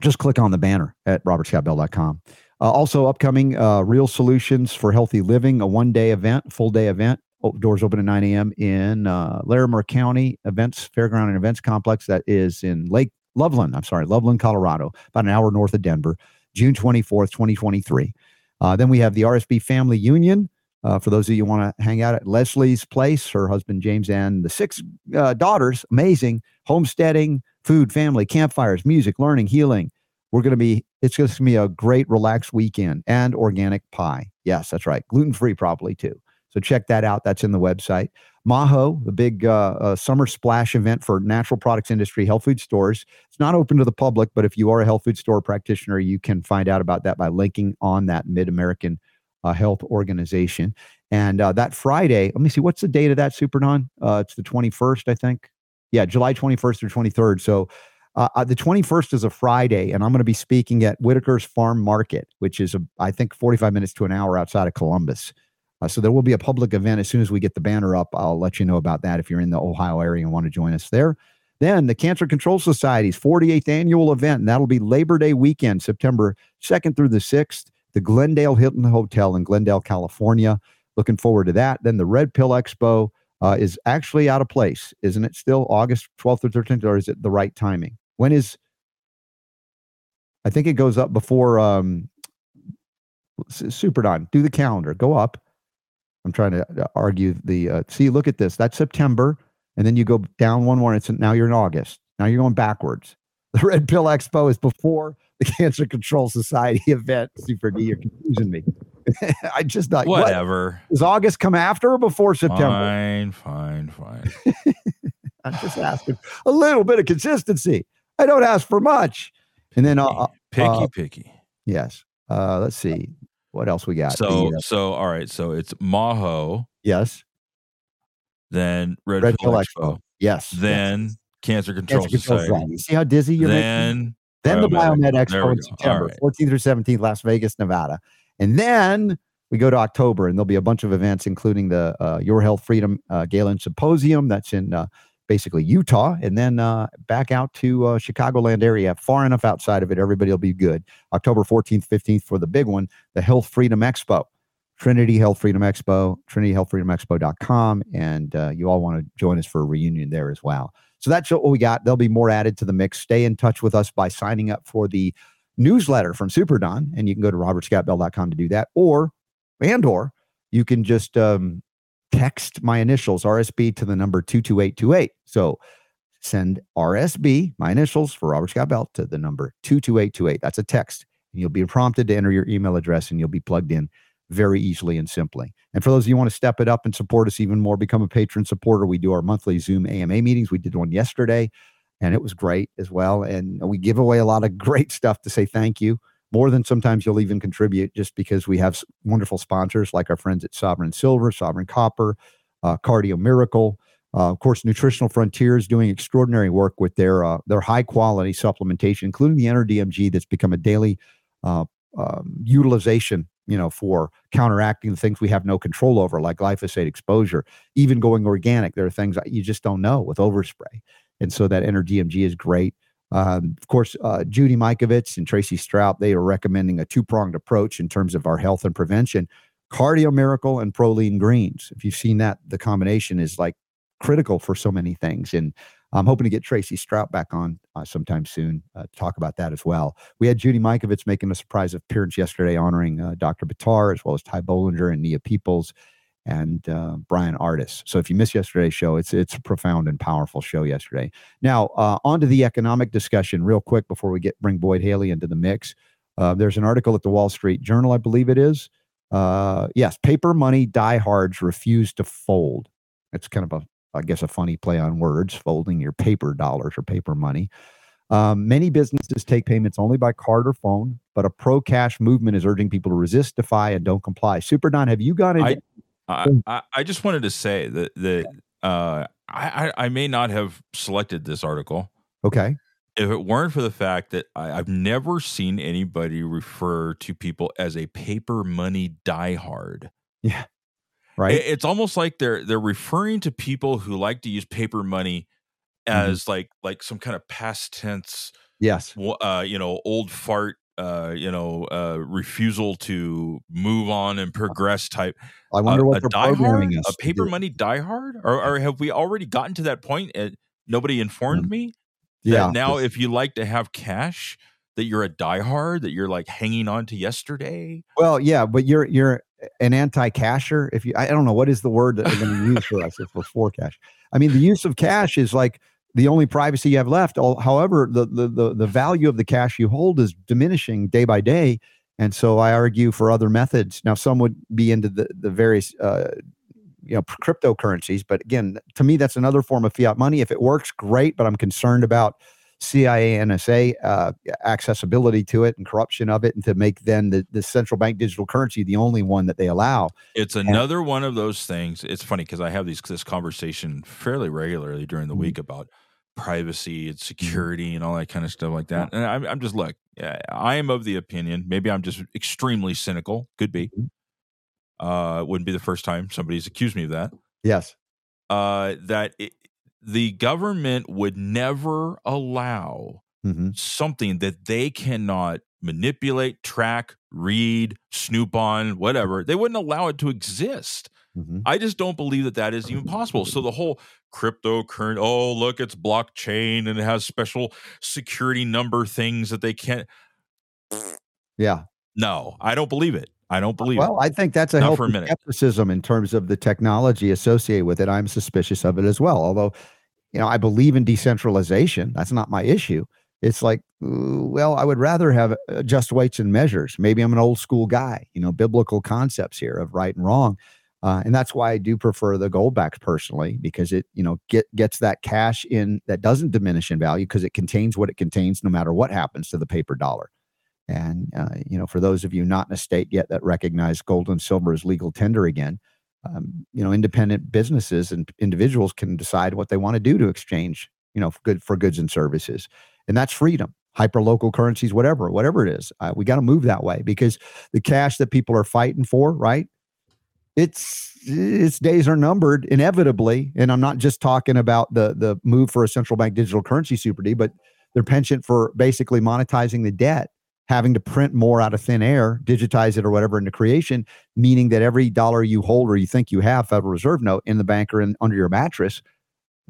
Just click on the banner at robertscottbell.com. Also, upcoming Real Solutions for Healthy Living, a one-day event, full-day event. Doors open at 9 a.m. in Larimer County Events, Fairground and Events Complex. That is in Loveland, Colorado, about an hour north of Denver, June 24th, 2023. Then we have the RSB Family Union. For those of you who want to hang out at Leslie's place, her husband James and the 6 daughters, amazing, homesteading, food, family, campfires, music, learning, healing. It's going to be a great relaxed weekend, and organic pie. Yes, that's right. Gluten-free probably too. So check that out. That's in the website. Maho, the big summer splash event for natural products industry, health food stores. It's not open to the public, but if you are a health food store practitioner, you can find out about that by linking on that Mid-American Health Organization. And that Friday, let me see, what's the date of that, Super Don? It's the 21st, I think. Yeah, July 21st through 23rd. So the 21st is a Friday, and I'm going to be speaking at Whitaker's Farm Market, which is, I think, 45 minutes to an hour outside of Columbus. So there will be a public event. As soon as we get the banner up, I'll let you know about that if you're in the Ohio area and want to join us there. Then the Cancer Control Society's 48th annual event, and that'll be Labor Day weekend, September 2nd through the 6th, the Glendale Hilton Hotel in Glendale, California. Looking forward to that. Then the Red Pill Expo is actually out of place, isn't it? Still August 12th through 13th, or is it the right timing? I think it goes up before Super Don. Do the calendar. Go up. I'm trying to argue look at this. That's September, and then you go down one more, and now you're in August. Now you're going backwards. The Red Pill Expo is before the Cancer Control Society event. Super D, you're confusing me. I just thought, whatever. What? Does August come after or before September? Fine. I'm just asking a little bit of consistency. I don't ask for much. And then picky. Yes. Let's see. What else we got? So all right. So it's Maho. Yes. Then Red Pill Expo. Yes. Then Cancer Control Society. See how dizzy you're making? Then the Biomed Expo in September, right. 14th through 17th, Las Vegas, Nevada. And then we go to October, and there'll be a bunch of events, including the Your Health Freedom Galen Symposium. That's in basically Utah. And then back out to Chicagoland area, far enough outside of it, everybody will be good. October 14th, 15th for the big one, the Health Freedom Expo, Trinity Health Freedom Expo, trinityhealthfreedomexpo.com. And you all want to join us for a reunion there as well. So that's what we got. There'll be more added to the mix. Stay in touch with us by signing up for the newsletter from Super Don, and you can go to robertscottbell.com to do that, or you can just text my initials RSB to the number 22828. So send RSB, my initials for Robert Scott Bell, to the number 22828. That's a text, and you'll be prompted to enter your email address, and you'll be plugged in very easily and simply. And for those of you who want to step it up and support us even more, become a patron supporter. We do our monthly Zoom AMA meetings. We did one yesterday, and it was great as well. And we give away a lot of great stuff to say thank you, more than sometimes you'll even contribute, just because we have wonderful sponsors like our friends at Sovereign Silver, Sovereign Copper, Cardio Miracle, Of course, Nutritional Frontiers doing extraordinary work with their high quality supplementation, including the EnerDMG that's become a daily utilization, for counteracting the things we have no control over, like glyphosate exposure. Even going organic, there are things you just don't know with overspray. And so that EnerDMG is great. Of course, Judy Mikovits and Tracy Strout, they are recommending a two-pronged approach in terms of our health and prevention. Cardio Miracle and Proline Greens. If you've seen that, the combination is like critical for so many things. And I'm hoping to get Tracy Strout back on sometime soon to talk about that as well. We had Judy Mikovits making a surprise appearance yesterday honoring Dr. Bitar, as well as Ty Bollinger and Nia Peoples and Brian Artis. So if you missed yesterday's show, it's a profound and powerful show yesterday. Now, on to the economic discussion real quick before we bring Boyd Haley into the mix. There's an article at the Wall Street Journal, I believe it is. Yes, paper money diehards refuse to fold. It's kind of a funny play on words, folding your paper dollars or paper money. Many businesses take payments only by card or phone, but a pro-cash movement is urging people to resist, defy, and don't comply. Super Don, have you got it? I just wanted to say that I may not have selected this article. Okay. If it weren't for the fact that I've never seen anybody refer to people as a paper money diehard. Yeah. Right. It's almost like they're referring to people who like to use paper money as like some kind of past tense. Yes. Old fart. Refusal to move on and progress type. I wonder what they're programming us. A paper money diehard, or have we already gotten to that point? Nobody informed me. Yeah. That now, if you like to have cash, that you're a diehard, that you're like hanging on to yesterday. Well, yeah, but you're an anti-casher. If you, I don't know what is the word that they're going to use for us if we're for cash. I mean, the use of cash is like the only privacy you have left. However, the value of the cash you hold is diminishing day by day. And so I argue for other methods. Now, some would be into the various cryptocurrencies. But again, to me, that's another form of fiat money. If it works, great. But I'm concerned about CIA, NSA accessibility to it and corruption of it, and to make then the central bank digital currency the only one that they allow. It's another one of those things. It's funny because I have this conversation fairly regularly during the week about privacy and security and all that kind of stuff like that. And I'm just, look, I am of the opinion, maybe I'm just extremely cynical, could be. Wouldn't be the first time somebody's accused me of that. Yes. The government would never allow something that they cannot manipulate, track, read, snoop on, whatever. They wouldn't allow it to exist. I just don't believe that is even possible. So the whole cryptocurrency, oh, look, it's blockchain and it has special security number things that they can't. Yeah. No, I don't believe it. I don't believe it. Well, I think that's a healthy skepticism in terms of the technology associated with it. I'm suspicious of it as well. Although, I believe in decentralization. That's not my issue. It's like, well, I would rather have just weights and measures. Maybe I'm an old school guy, biblical concepts here of right and wrong. And that's why I do prefer the goldbacks personally, because it, gets that cash in that doesn't diminish in value because it contains what it contains, no matter what happens to the paper dollar. And, for those of you not in a state yet that recognize gold and silver as legal tender again, independent businesses and individuals can decide what they want to do to exchange, for goods and services. And that's freedom, hyperlocal currencies, whatever it is. We got to move that way because the cash that people are fighting for, right? Its days are numbered inevitably. And I'm not just talking about the move for a central bank digital currency, Super D, but their penchant for basically monetizing the debt. Having to print more out of thin air, digitize it or whatever into creation, meaning that every dollar you hold or you think you have, Federal Reserve note in the bank or under your mattress,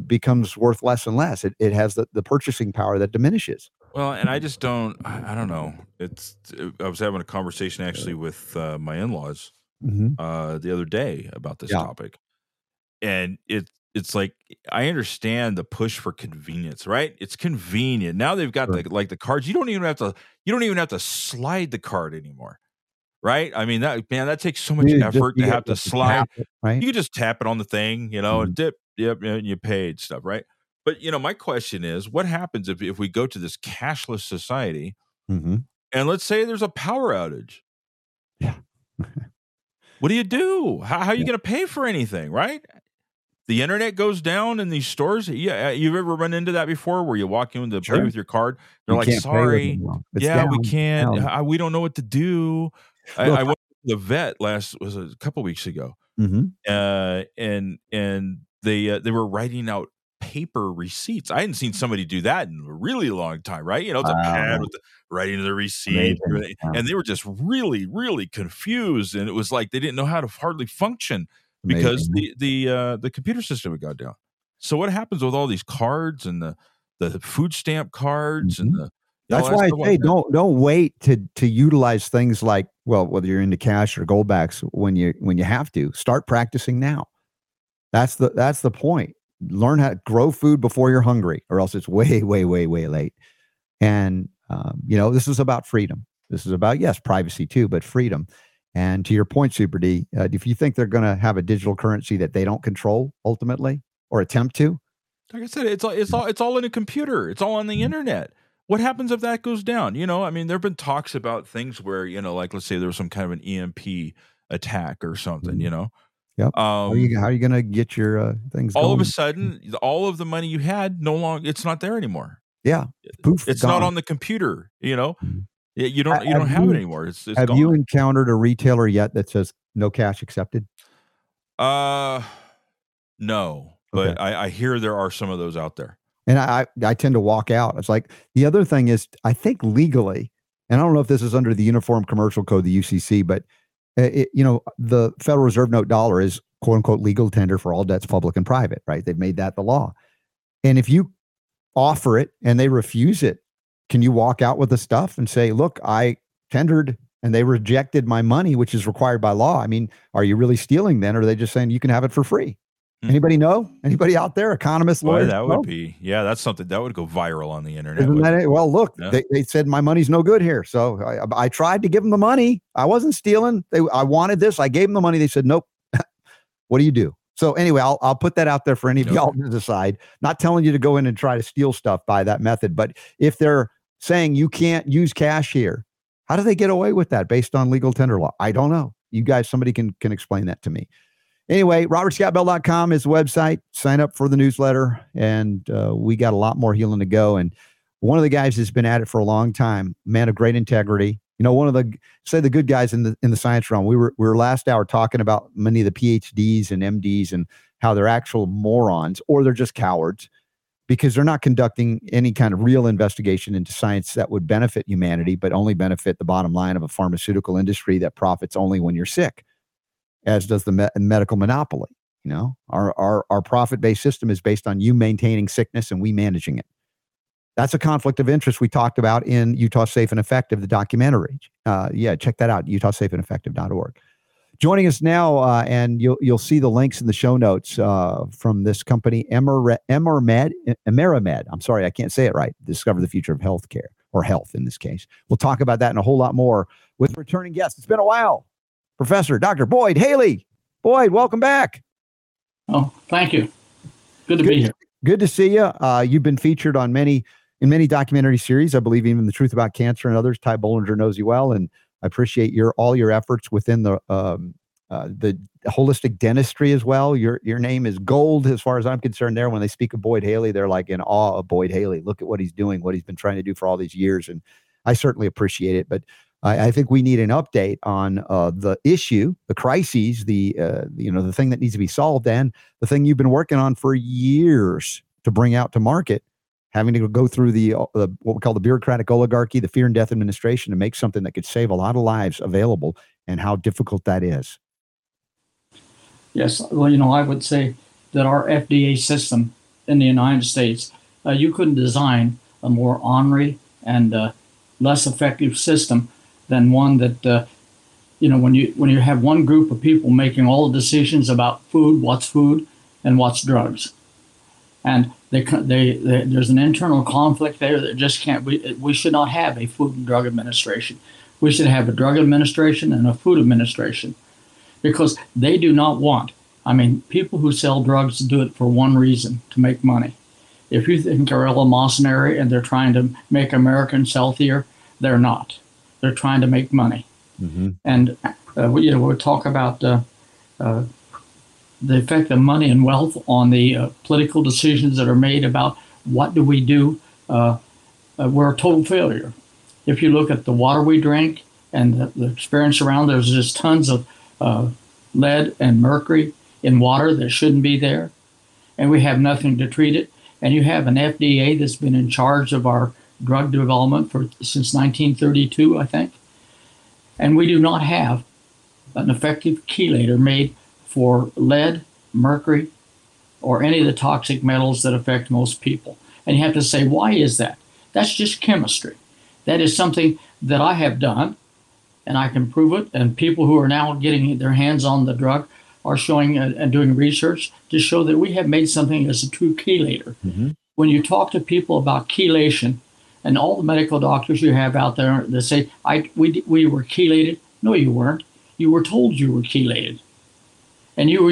becomes worth less and less. It has the purchasing power that diminishes. Well, and I just don't. I don't know. I was having a conversation actually with my in-laws the other day about this topic, and it's like I understand the push for convenience, right? It's convenient. Now they've got the cards. You don't even have to slide the card anymore. Right? I mean, that takes so much effort to have to slide. It, right? You can just tap it on the thing, and dip, and you paid stuff, right? But, my question is, what happens if we go to this cashless society and let's say there's a power outage? Yeah. What do you do? How are you going to pay for anything, right? the internet goes down in these stores. Yeah, you've ever run into that before where you walk in to pay with your card? They're like, sorry, we can't. We don't know what to do. I went to the vet was a couple weeks ago, and they were writing out paper receipts. I hadn't seen somebody do that in a really long time, right? You know, it's a pad with the writing of the receipt. And they were just really, really confused. And it was like they didn't know how to hardly function because the computer system had gone down. So what happens with all these cards and the food stamp cards and that's why I say don't wait to utilize things like, well, whether you're into cash or gold backs, when you have to, start practicing now. That's the point. Learn how to grow food before you're hungry, or else it's way, way, way, way late. And, this is about freedom. This is about, yes, privacy too, but freedom. And to your point, Super D, if you think they're going to have a digital currency that they don't control ultimately or attempt to. Like I said, it's all in a computer. It's all on the internet. What happens if that goes down? There've been talks about things where, like, let's say there was some kind of an EMP attack or something, Yep. How are you going to get your things all going? Of a sudden, all of the money you had, it's not there anymore. Yeah. Poof, it's gone. Not on the computer, You don't have it anymore. It's have gone. You encountered a retailer yet that says no cash accepted? No, but okay. I hear there are some of those out there. And I tend to walk out. It's like, the other thing is, I think legally, and I don't know if this is under the Uniform Commercial Code, the UCC, but the Federal Reserve note dollar is quote unquote legal tender for all debts, public and private, right? They've made that the law. And if you offer it and they refuse it, can you walk out with the stuff and say, look, I tendered and they rejected my money, which is required by law? I mean, are you really stealing then? Or are they just saying you can have it for free? Anybody know? Anybody out there? Economists, lawyers? That would be, that's something that would go viral on the internet. Isn't that it? Well, look, they said my money's no good here. So I tried to give them the money. I wasn't stealing. I wanted this. I gave them the money. They said, nope. What do you do? So anyway, I'll put that out there for any of y'all to decide. Not telling you to go in and try to steal stuff by that method. But if they're saying you can't use cash here, how do they get away with that based on legal tender law? I don't know. You guys, somebody can explain that to me. Anyway, robertscottbell.com is the website. Sign up for the newsletter, and we got a lot more healing to go. And one of the guys has been at it for a long time, man of great integrity. One of the good guys in the science realm. We were last hour talking about many of the PhDs and MDs and how they're actual morons, or they're just cowards because they're not conducting any kind of real investigation into science that would benefit humanity, but only benefit the bottom line of a pharmaceutical industry that profits only when you're sick, as does the medical monopoly. Our profit-based system is based on you maintaining sickness and we managing it. That's a conflict of interest we talked about in Utah Safe and Effective, the documentary. Check that out, utahsafeandeffective.org. Joining us now, and you'll see the links in the show notes from this company, EmeraMed. I'm sorry, I can't say it right. Discover the future of healthcare, or health in this case. We'll talk about that and a whole lot more with returning guests. It's been a while. Professor Dr. Boyd Haley. Boyd, welcome back. Oh, thank you. Good to be here. Good to see you. You've been featured on many documentary series. I believe even The Truth About Cancer and others. Ty Bollinger knows you well, and I appreciate all your efforts within the holistic dentistry as well. Your name is gold as far as I'm concerned. There, when they speak of Boyd Haley, they're like in awe of Boyd Haley. Look at what he's doing, what he's been trying to do for all these years, and I certainly appreciate it. But I think we need an update on the issue, the crises, the thing that needs to be solved, and the thing you've been working on for years to bring out to market, having to go through the what we call the bureaucratic oligarchy, the Fear and Death Administration, to make something that could save a lot of lives available, and how difficult that is. Yes, well, I would say that our FDA system in the United States, you couldn't design a more ornery and less effective system than one that, when you have one group of people making all the decisions about food, and what's drugs, and they there's an internal conflict there that just can't. We should not have a Food and Drug Administration. We should have a Drug Administration and a Food Administration, because they do not want. I mean, people who sell drugs do it for one reason: to make money. If you think they're eleemosynary and they're trying to make Americans healthier, they're not. They're trying to make money. And we'll talk about the effect of money and wealth on the political decisions that are made about what do we do, we're a total failure. If you look at the water we drink and the experience around, there's just tons of lead and mercury in water that shouldn't be there, and we have nothing to treat it. And you have an FDA that's been in charge of our drug development since 1932, I think. And we do not have an effective chelator made for lead, mercury, or any of the toxic metals that affect most people. And you have to say, why is that? That's just chemistry. That is something that I have done, and I can prove it. And people who are now getting their hands on the drug are showing and doing research to show that we have made something as a true chelator. Mm-hmm. When you talk to people about chelation, and all the medical doctors you have out there that say, we were chelated. No, you weren't. You were told you were chelated. And you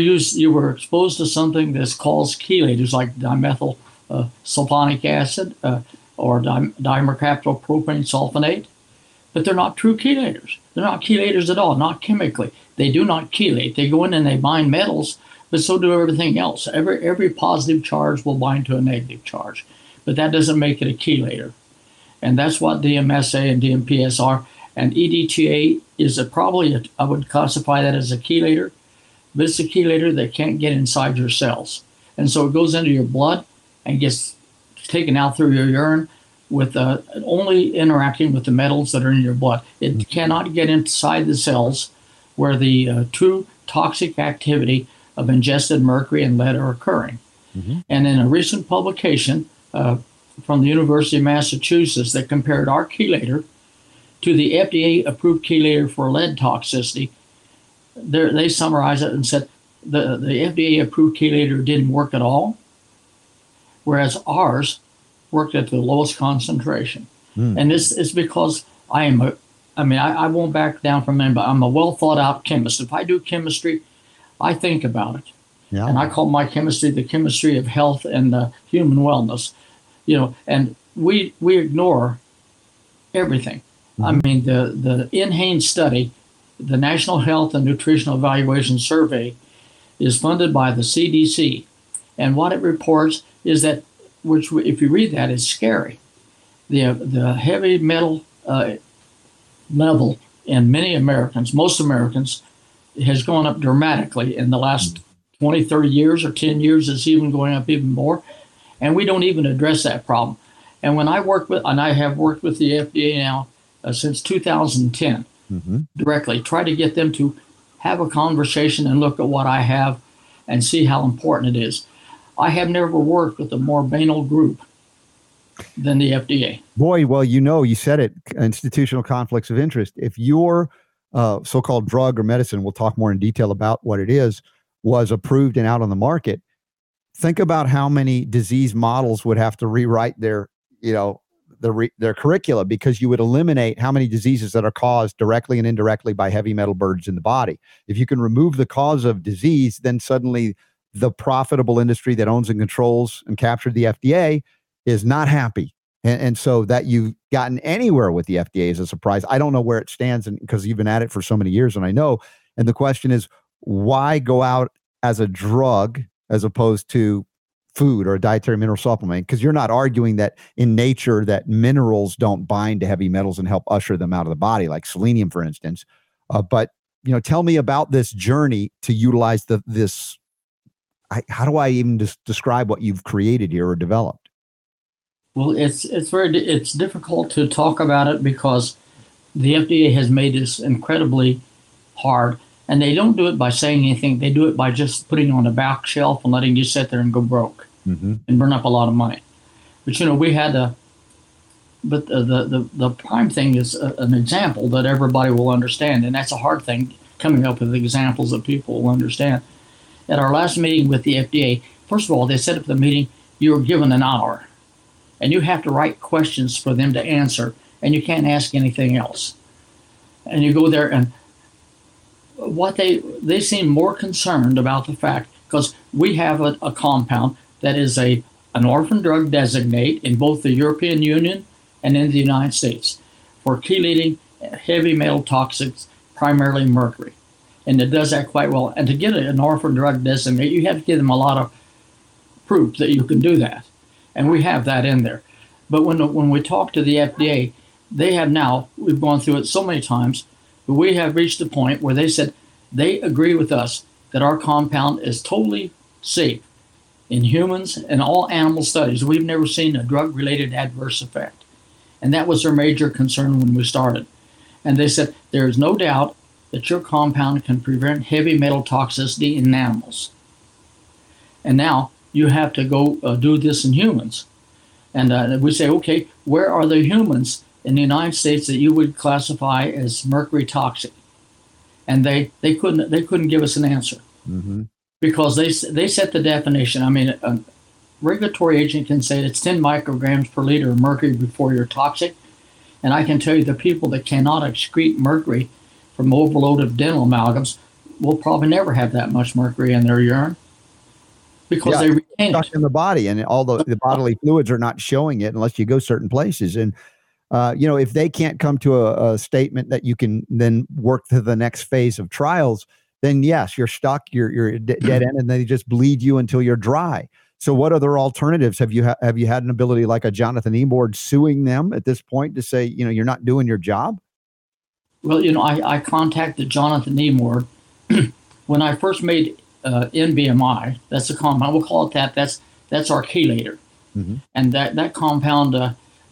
were exposed to something that's called chelators, like dimethyl sulfonic acid or dimercaptopropane sulfonate. But they're not true chelators. They're not chelators at all, not chemically. They do not chelate. They go in and they bind metals, but so do everything else. Every positive charge will bind to a negative charge. But that doesn't make it a chelator. And that's what DMSA and DMPS are. And EDTA is I would classify that as a chelator, but it's a chelator that can't get inside your cells. And so it goes into your blood and gets taken out through your urine with only interacting with the metals that are in your blood. It mm-hmm. cannot get inside the cells where the true toxic activity of ingested mercury and lead are occurring. Mm-hmm. And in a recent publication from the University of Massachusetts that compared our chelator to the FDA-approved chelator for lead toxicity, they summarized it and said the FDA-approved chelator didn't work at all, whereas ours worked at the lowest concentration. Mm. And this is because I won't back down from it, but I'm a well-thought-out chemist. If I do chemistry, I think about it. Yeah. And I call my chemistry the chemistry of health and human wellness. You know, and we ignore everything. Mm-hmm. I mean, the NHANES study, the National Health and Nutritional Evaluation Survey, is funded by the CDC, and what it reports is that, which if you read that, it's scary. The heavy metal level in many Americans, most Americans, has gone up dramatically in the last 20, 30 years or 10 years. It's even going up even more. And we don't even address that problem. And when I work with, and I have worked with the FDA now since 2010 mm-hmm. directly, try to get them to have a conversation and look at what I have and see how important it is. I have never worked with a more banal group than the FDA. Boy, well, you know, you said it, institutional conflicts of interest. If your so-called drug or medicine, we'll talk more in detail about what it is, was approved and out on the market, think about how many disease models would have to rewrite their curricula, because you would eliminate how many diseases that are caused directly and indirectly by heavy metal burdens in the body. If you can remove the cause of disease, then suddenly the profitable industry that owns and controls and captured the FDA is not happy. And so that you've gotten anywhere with the FDA is a surprise. I don't know where it stands, and because you've been at it for so many years, and I know. And the question is, why go out as a drug as opposed to food or a dietary mineral supplement? Because you're not arguing that in nature that minerals don't bind to heavy metals and help usher them out of the body, like selenium, for instance. But you know, tell me about this journey to utilize this. How do I even describe what you've created here or developed? Well, it's difficult to talk about it because the FDA has made this incredibly hard. And they don't do it by saying anything. They do it by just putting on a back shelf and letting you sit there and go broke mm-hmm. and burn up a lot of money. But, you know, we had a – but the prime thing is an example that everybody will understand, and that's a hard thing, coming up with examples that people will understand. At our last meeting with the FDA, first of all, they set up the meeting. You were given an hour, and you have to write questions for them to answer, and you can't ask anything else. And you go there and – what they seem more concerned about the fact, because we have a compound that is an orphan drug designate in both the European Union and in the United States for chelating heavy metal toxics, primarily mercury. and it does that quite well. And to get an orphan drug designate, you have to give them a lot of proof that you can do that, and we have that in there. But when we talk to the FDA, they have now, we've gone through it so many times, but we have reached the point where they said they agree with us that our compound is totally safe in humans and all animal studies. We've never seen a drug-related adverse effect. And that was their major concern when we started. And they said, there is no doubt that your compound can prevent heavy metal toxicity in animals. And now you have to go do this in humans. And we say, okay, where are the humans in the United States that you would classify as mercury toxic? And they couldn't give us an answer. Mm-hmm. Because they set the definition. I mean, a regulatory agent can say it's 10 micrograms per liter of mercury before you're toxic. And I can tell you the people that cannot excrete mercury from overload of dental amalgams will probably never have that much mercury in their urine because they retain it in the body. And all the bodily fluids are not showing it unless you go certain places. And, you know, if they can't come to a statement that you can then work to the next phase of trials, then yes, you're stuck, you're dead end, and they just bleed you until you're dry. So what other alternatives have you have you had an ability like a Jonathan Emord suing them at this point to say, you know, you're not doing your job? Well, you know, I contacted Jonathan Emord when I first made NBMI. That's a compound. We'll call it that. That's our chelator, mm-hmm. and that compound.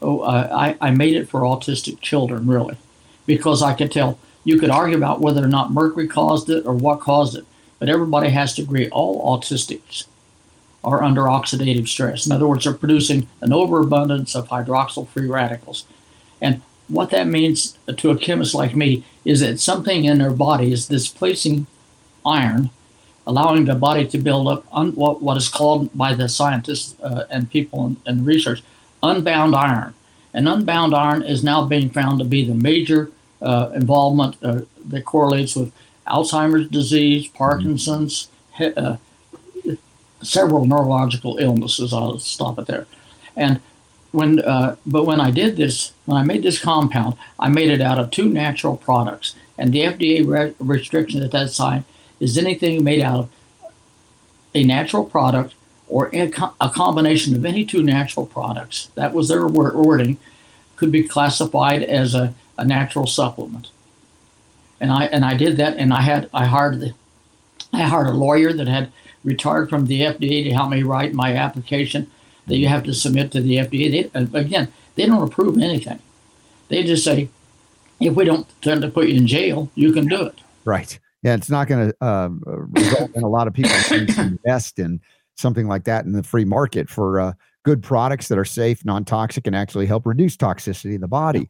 I made it for autistic children, really, because I could tell. You could argue about whether or not mercury caused it or what caused it, but everybody has to agree all autistics are under oxidative stress. In other words, they're producing an overabundance of hydroxyl free radicals. And what that means to a chemist like me is that something in their body is displacing iron, allowing the body to build up what is called by the scientists and people in research, unbound iron. And unbound iron is now being found to be the major involvement that correlates with Alzheimer's disease, Parkinson's, several neurological illnesses. I'll stop it there. And when I did this, when I made this compound, I made it out of two natural products. And the FDA restriction at that time is anything made out of a natural product or a combination of any two natural products. That was their wording. Could be classified as a natural supplement, and I did that, and I hired a lawyer that had retired from the FDA to help me write my application that you have to submit to the FDA. They don't approve anything. They just say, if we don't tend to put you in jail, you can do it. Right. Yeah, it's not going to result in a lot of people invest in something like that in the free market for good products that are safe, non-toxic, and actually help reduce toxicity in the body.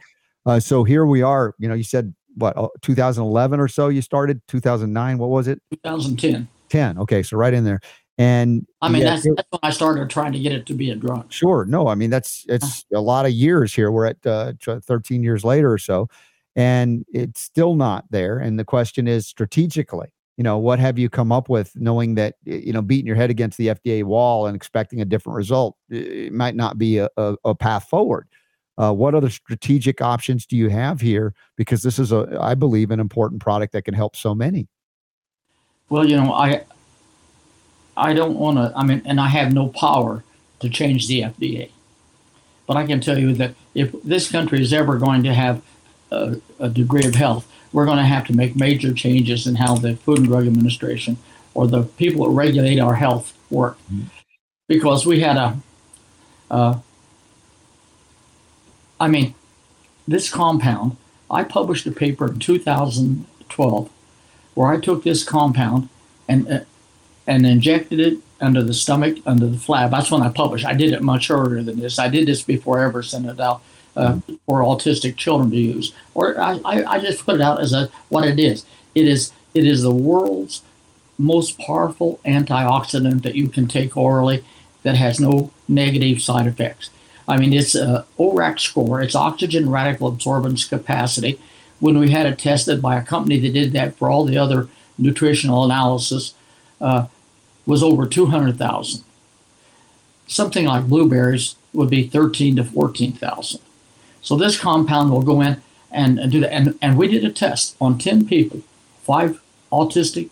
So here we are, you know, you said, 2011 or so you started? 2009, what was it? 2010. 10, okay, so right in there. And I mean, that's when I started trying to get it to be a drug. Sure, no, I mean, it's a lot of years here. We're at 13 years later or so, and it's still not there. And the question is, strategically, you know, what have you come up with knowing that, you know, beating your head against the FDA wall and expecting a different result, it might not be a path forward. What other strategic options do you have here? Because this is, I believe, an important product that can help so many. Well, you know, I don't want to, I mean, and I have no power to change the FDA. But I can tell you that if this country is ever going to have a degree of health, we're going to have to make major changes in how the Food and Drug Administration or the people that regulate our health work. Mm-hmm. Because we had this compound, I published a paper in 2012 where I took this compound and injected it under the stomach, under the flab. That's when I published. I did it much earlier than this. I did this before I ever sent it out for autistic children to use. Or I just put it out as what it is. It is the world's most powerful antioxidant that you can take orally that has no negative side effects. I mean, it's ORAC score. It's oxygen radical absorbance capacity. When we had it tested by a company that did that for all the other nutritional analysis, was over 200,000. Something like blueberries would be 13,000 to 14,000. So this compound will go in and do that. And we did a test on 10 people, 5 autistic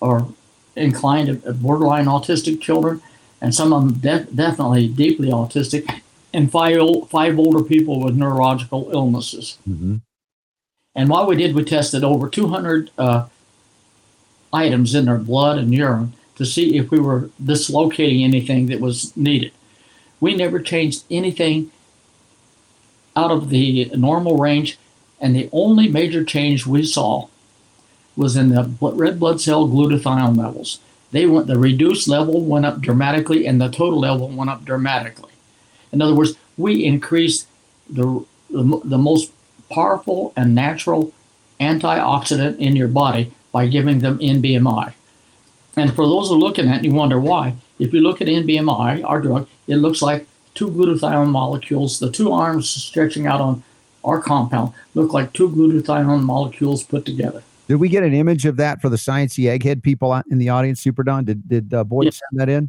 or inclined, borderline autistic children, and some of them definitely deeply autistic, and five older people with neurological illnesses. Mm-hmm. And what we did, we tested over 200 items in their blood and urine to see if we were dislocating anything that was needed. We never changed anything out of the normal range, and the only major change we saw was in the red blood cell glutathione levels. The reduced level went up dramatically, and the total level went up dramatically. In other words, we increased the most powerful and natural antioxidant in your body by giving them NBMI. And for those who are looking at it, you wonder why. If you look at NBMI, our drug, it looks like two glutathione molecules. The two arms stretching out on our compound look like two glutathione molecules put together. Did we get an image of that for the Sciencey Egghead people in the audience, Super Don? Did Boyd send that in?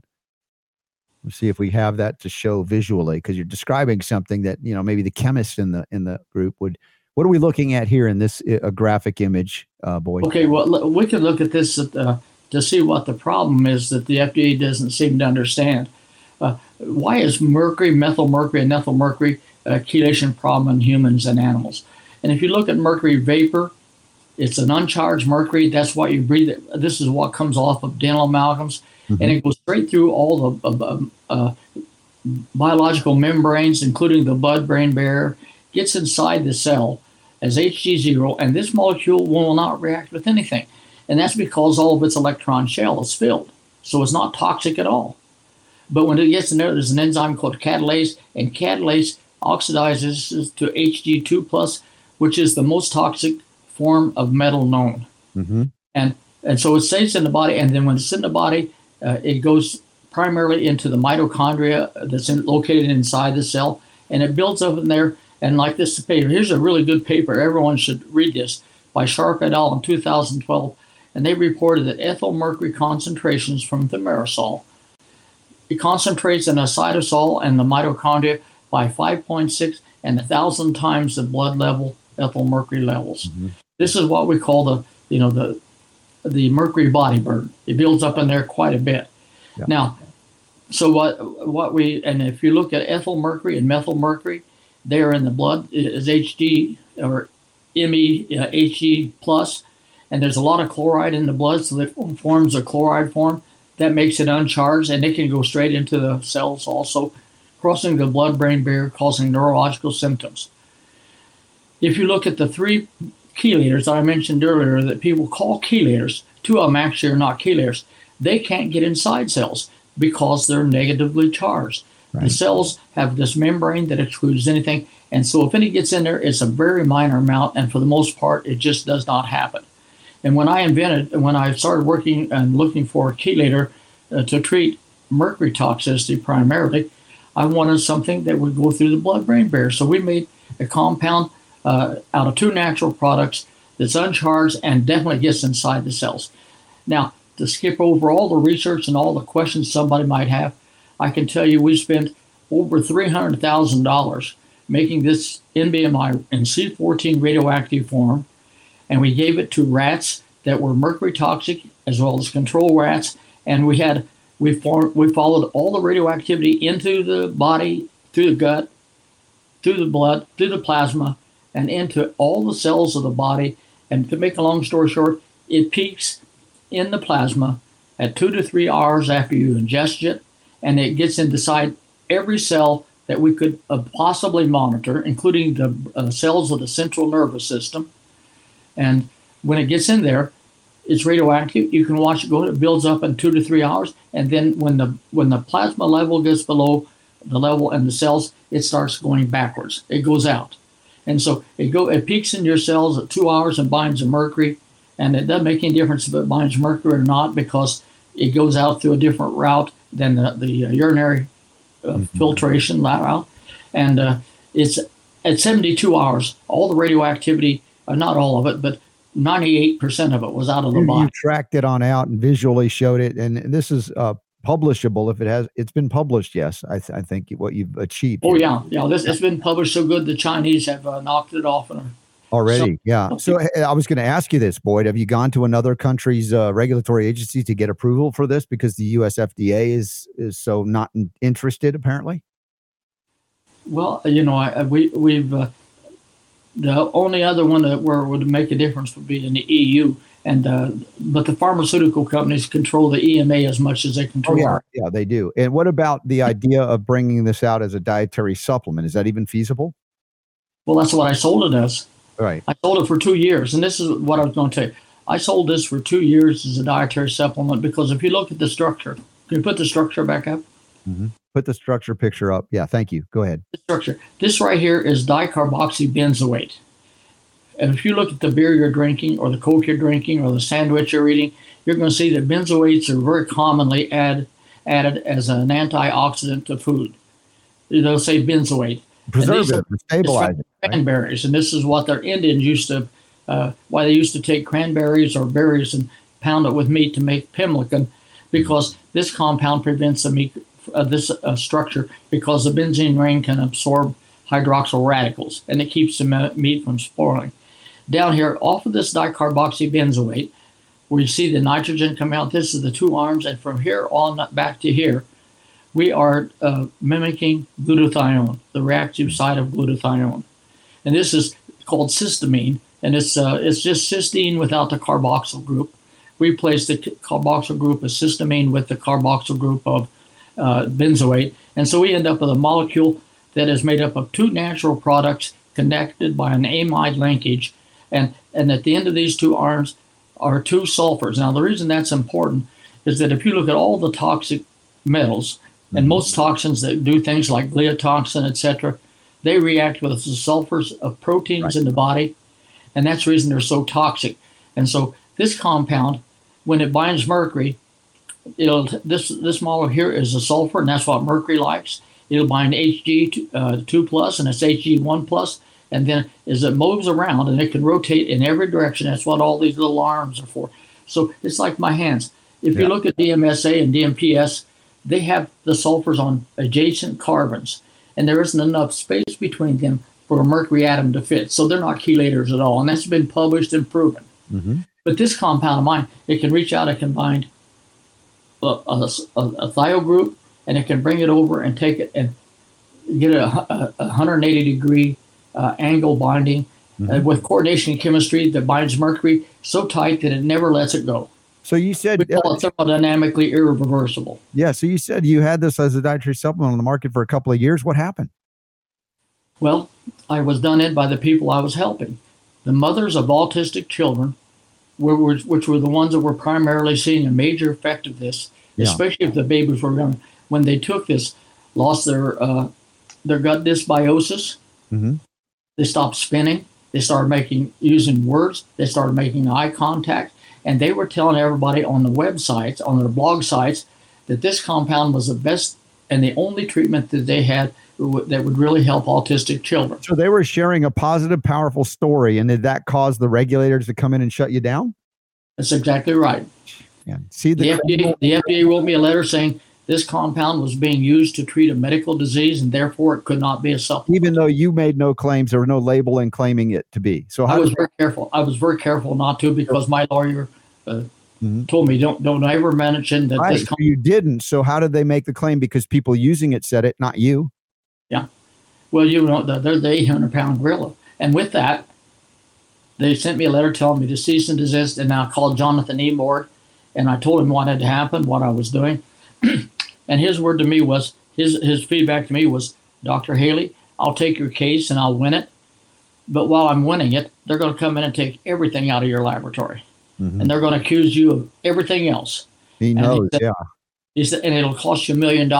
Let's see if we have that to show visually, because you're describing something that, you know, maybe the chemist in the group would. What are we looking at here in this graphic image, Boyd? Okay, well, we can look at this to see what the problem is that the FDA doesn't seem to understand. Why is mercury, methyl mercury, and ethyl mercury a chelation problem in humans and animals? And if you look at mercury vapor, it's an uncharged mercury. That's what you breathe. This is what comes off of dental amalgams. Mm-hmm. And it goes straight through all the biological membranes, including the blood-brain barrier, gets inside the cell as Hg0, and this molecule will not react with anything. And that's because all of its electron shell is filled. So it's not toxic at all. But when it gets in there, there's an enzyme called catalase, and catalase oxidizes to Hg2+, which is the most toxic form of metal known. Mm-hmm. And so it stays in the body, and then when it's in the body, it goes primarily into the mitochondria that's located inside the cell, and it builds up in there. And like this paper, here's a really good paper. Everyone should read this by Sharp et al. In 2012. And they reported that ethyl mercury concentrations from thimerosal, it concentrates in cytosol and the mitochondria by 5.6 and 1,000 times the blood level, ethyl mercury levels. Mm-hmm. This is what we call the mercury body burden. It builds up in there quite a bit. Yeah. Now, so what we, and if you look at ethyl mercury and methyl mercury, they are in the blood is Hg or Me Hg+, and there's a lot of chloride in the blood, so that forms a chloride form that makes it uncharged, and it can go straight into the cells, also crossing the blood-brain barrier, causing neurological symptoms. If you look at the three chelators that I mentioned earlier that people call chelators, two of them actually are not chelators. They can't get inside cells because they're negatively charged. Right. The cells have this membrane that excludes anything, and so if any gets in there, it's a very minor amount, and for the most part, it just does not happen. And when I started working and looking for a chelator to treat mercury toxicity primarily, I wanted something that would go through the blood-brain barrier. So we made a compound out of two natural products that's uncharged and definitely gets inside the cells. Now, to skip over all the research and all the questions somebody might have, I can tell you we spent over $300,000 making this NBMI in C14 radioactive form, and we gave it to rats that were mercury toxic as well as control rats, and we followed all the radioactivity into the body, through the gut, through the blood, through the plasma, and into all the cells of the body. And to make a long story short, it peaks in the plasma at 2 to 3 hours after you ingest it, and it gets inside every cell that we could possibly monitor, including the cells of the central nervous system. And when it gets in there, it's radioactive. You can watch it go. It builds up in 2 to 3 hours, and then when the plasma level gets below the level in the cells, it starts going backwards. It goes out, and so it peaks in your cells at 2 hours and binds to mercury, and it doesn't make any difference if it binds mercury or not because it goes out through a different route than the urinary filtration route. And it's at 72 hours, all the radioactivity, not all of it, but 98% of it was out of the body. You tracked it on out and visually showed it. And this is publishable if it's been published. Yes, I think what you've achieved. Oh yeah. It's been published so good. The Chinese have knocked it off and Already, yeah. So I was going to ask you this, Boyd. Have you gone to another country's regulatory agency to get approval for this? Because the U.S. FDA is so not interested, apparently. Well, you know, we've the only other one that where would make a difference would be in the EU, and but the pharmaceutical companies control the EMA as much as they control. Yeah, they do. And what about the idea of bringing this out as a dietary supplement? Is that even feasible? Well, that's what I sold it as. Right. I sold it for 2 years, and this is what I was going to tell you. I sold this for 2 years as a dietary supplement because if you look at the structure, can you put the structure back up? Mm-hmm. Put the structure picture up. Yeah, thank you. Go ahead. The structure. This right here is dicarboxybenzoate. And if you look at the beer you're drinking or the Coke you're drinking or the sandwich you're eating, you're going to see that benzoates are very commonly added as an antioxidant to food. They'll say benzoate. Preservative, stabilizing. Cranberries, and this is what their Indians used to, why they used to take cranberries or berries and pound it with meat to make pemmican, because this compound prevents the meat, this structure, because the benzene ring can absorb hydroxyl radicals, and it keeps the meat from spoiling. Down here, off of this dicarboxybenzoate, where you see the nitrogen come out, this is the two arms, and from here on back to here, we are mimicking glutathione, the reactive side of glutathione. And this is called cysteamine, and it's just cysteine without the carboxyl group. We place the carboxyl group of cysteamine with the carboxyl group of benzoate, and so we end up with a molecule that is made up of two natural products connected by an amide linkage, and at the end of these two arms are two sulfurs. Now, the reason that's important is that if you look at all the toxic metals, and most toxins that do things like gliotoxin, etc., they react with the sulfurs of proteins in the body, and that's the reason they're so toxic. And so this compound, when it binds mercury, it'll this molecule here is a sulfur, and that's what mercury likes. It'll bind Hg2+, and it's Hg1+, and then as it moves around, and it can rotate in every direction. That's what all these little arms are for. So it's like my hands. If you look at DMSA and DMPS, they have the sulfurs on adjacent carbons, and there isn't enough space between them for a mercury atom to fit. So they're not chelators at all, and that's been published and proven. Mm-hmm. But this compound of mine, it can reach out, it can bind a thiol group, and it can bring it over and take it and get a 180-degree angle binding with coordination chemistry that binds mercury so tight that it never lets it go. So you said we call it thermodynamically irreversible. Yeah. So you said you had this as a dietary supplement on the market for a couple of years. What happened? Well, I was done in by the people I was helping. The mothers of autistic children, which were the ones that were primarily seeing a major effect of this, especially if the babies were young, when they took this, lost their gut dysbiosis. Mm-hmm. They stopped spinning. They started using words. They started making eye contact. And they were telling everybody on the websites, on their blog sites, that this compound was the best and the only treatment that they had that would really help autistic children. So they were sharing a positive, powerful story, and did that cause the regulators to come in and shut you down? That's exactly right. Yeah. See, the FDA wrote me a letter saying this compound was being used to treat a medical disease, and therefore it could not be a supplement. Even though you made no claims, there were no labeling claiming it to be. So I was very careful. I was very careful not to, because my lawyer told me don't ever mention that. Right. This compound. You didn't. So how did they make the claim? Because people using it said it, not you. Yeah. Well, you know, they're the 800-pound gorilla, and with that, they sent me a letter telling me to cease and desist. And I called Jonathan Emord, and I told him what had happened, what I was doing. And his word to me was, his feedback to me was, Dr. Haley, I'll take your case and I'll win it. But while I'm winning it, they're going to come in and take everything out of your laboratory. Mm-hmm. And they're going to accuse you of everything else. He knows, yeah. He said, and it'll cost you $1 million.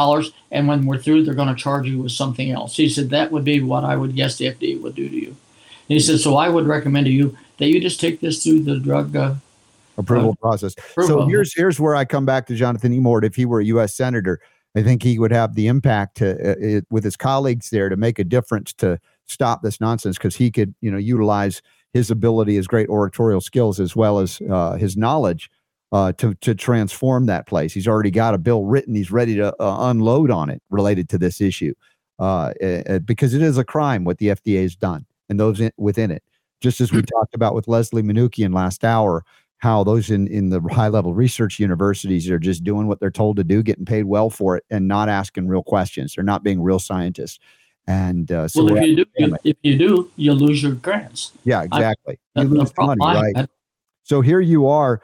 And when we're through, they're going to charge you with something else. He said, that would be what I would guess the FDA would do to you. And he said, so I would recommend to you that you just take this through the drug approval process. So here's where I come back to Jonathan Emord. If he were a U.S. senator, I think he would have the impact with his colleagues there to make a difference to stop this nonsense, because he could, you know, utilize his ability, his great oratorial skills, as well as his knowledge to transform that place. He's already got a bill written. He's ready to unload on it related to this issue because it is a crime what the FDA has done and those within it. just as we talked about with Leslie Manookian last hour, how those in the high-level research universities are just doing what they're told to do, getting paid well for it, and not asking real questions. They're not being real scientists. And so well, if you do, you lose your grants. Yeah, exactly. You lose money, right? So here you are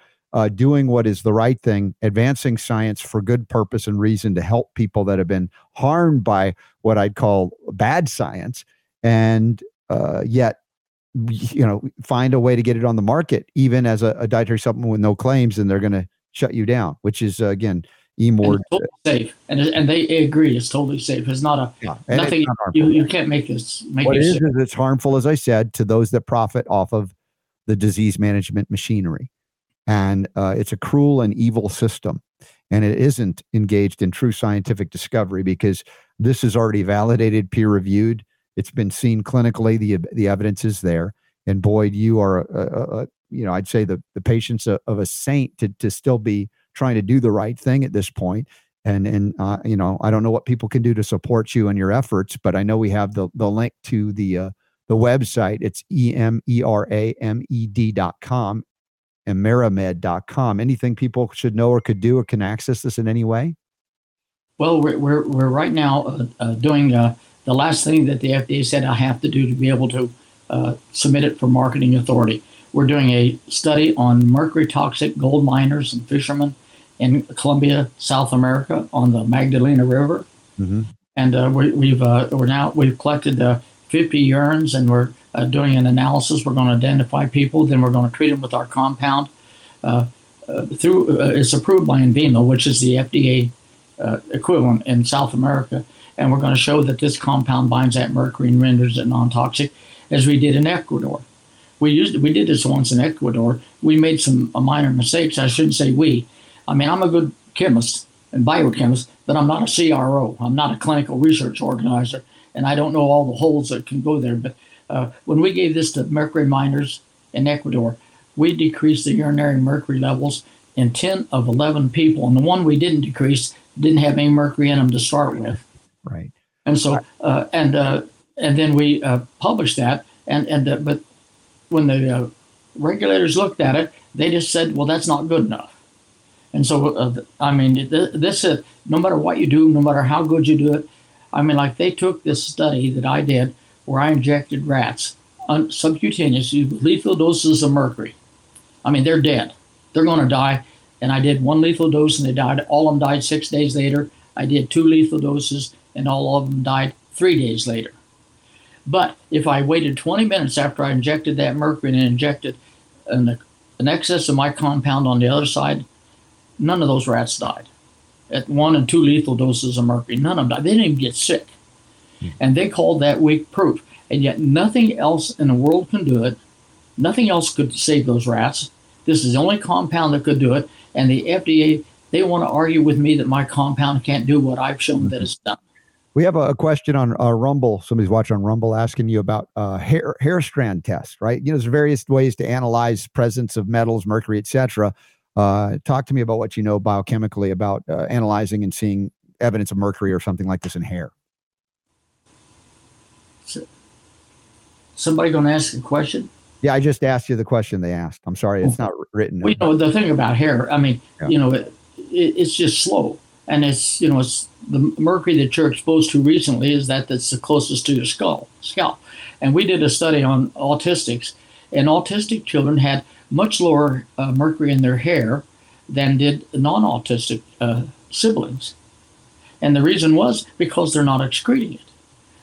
doing what is the right thing, advancing science for good purpose and reason to help people that have been harmed by what I'd call bad science, and yet, you know, find a way to get it on the market, even as a dietary supplement with no claims, and they're going to shut you down, which is, again, Emord. Totally safe. And they agree it's totally safe. It's not a, nothing, not you can't make this. What it is, it's harmful, as I said, to those that profit off of the disease management machinery. And it's a cruel and evil system. And it isn't engaged in true scientific discovery because this is already validated, peer-reviewed. It's been seen clinically. The evidence is there. And Boyd, you are, I'd say the patience of a saint to still be trying to do the right thing at this point. And I don't know what people can do to support you and your efforts, but I know we have the link to the website. It's emeramed.com, emeramed.com. Anything people should know or could do or can access this in any way? Well, we're right now doing... the last thing that the FDA said I have to do to be able to submit it for marketing authority. We're doing a study on mercury toxic gold miners and fishermen in Colombia, South America, on the Magdalena River. Mm-hmm. And we've collected 50 urines, and we're doing an analysis. We're going to identify people, then we're going to treat them with our compound. It's approved by NBMI, which is the FDA equivalent in South America. And we're going to show that this compound binds that mercury and renders it non-toxic, as we did in Ecuador. We did this once in Ecuador. We made some minor mistakes. I shouldn't say we. I mean, I'm a good chemist and biochemist, but I'm not a CRO. I'm not a clinical research organizer, and I don't know all the holes that can go there. But when we gave this to mercury miners in Ecuador, we decreased the urinary mercury levels in 10 of 11 people, and the one we didn't decrease didn't have any mercury in them to start with. Right, and so and then we published that, and but when the regulators looked at it, they just said, well, that's not good enough. And so this no matter what you do, no matter how good you do it, I mean, like they took this study that I did where I injected rats subcutaneously with lethal doses of mercury. I mean, they're dead; they're going to die. And I did one lethal dose, and they died. All of them died 6 days later. I did 2 lethal doses, and all of them died 3 days later. But if I waited 20 minutes after I injected that mercury and injected an excess of my compound on the other side, none of those rats died. At 1 and 2 lethal doses of mercury, none of them died. They didn't even get sick. And they called that weak proof. And yet nothing else in the world can do it. Nothing else could save those rats. This is the only compound that could do it. And the FDA, they want to argue with me that my compound can't do what I've shown that it's done. We have a question on Rumble. Somebody's watching on Rumble asking you about hair strand tests, right? You know, there's various ways to analyze presence of metals, mercury, et cetera. Talk to me about what you know biochemically about analyzing and seeing evidence of mercury or something like this in hair. So, somebody going to ask a question? Yeah, I just asked you the question they asked. I'm sorry, it's not written. Well, the thing about hair, I mean, it's just slow. And it's, it's the mercury that you're exposed to recently is that's the closest to your scalp. And we did a study on autistics, and autistic children had much lower mercury in their hair than did non-autistic siblings. And the reason was because they're not excreting it.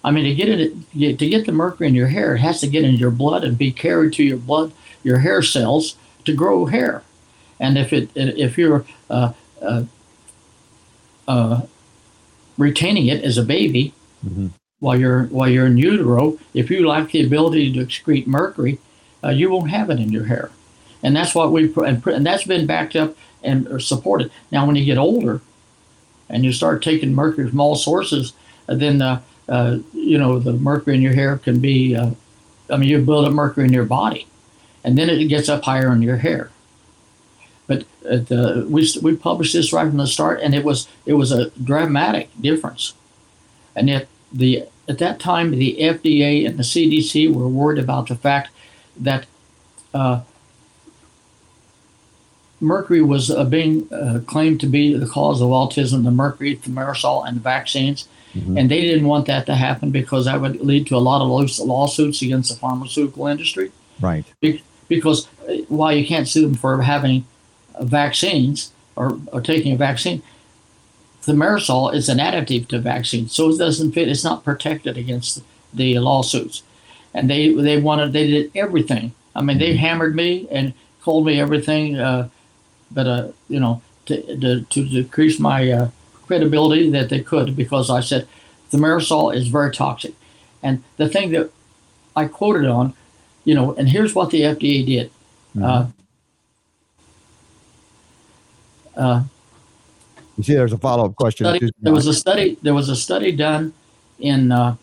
I mean, to get the mercury in your hair, it has to get into your blood and be carried to your blood, your hair cells, to grow hair. And if you're retaining it as a baby, mm-hmm. while you're in utero, if you lack the ability to excrete mercury, you won't have it in your hair, and that's what and that's been backed up and supported. Now, when you get older, and you start taking mercury from all sources, then the mercury in your hair can be. You build up mercury in your body, and then it gets up higher in your hair. But we published this right from the start, and it was a dramatic difference. And yet at that time, the FDA and the CDC were worried about the fact that mercury was being claimed to be the cause of autism, the mercury, the thimerosal, and the vaccines. Mm-hmm. And they didn't want that to happen because that would lead to a lot of lawsuits against the pharmaceutical industry. Right. Because while you can't sue them for having vaccines or taking a vaccine, thimerosal is an additive to vaccines, so it doesn't fit. It's not protected against the lawsuits. And they did everything. I mean, they hammered me and told me everything, to decrease my credibility that they could, because I said thimerosal is very toxic. And the thing that I quoted on, and here's what the FDA did. You see, there's a follow-up question. There was a study done in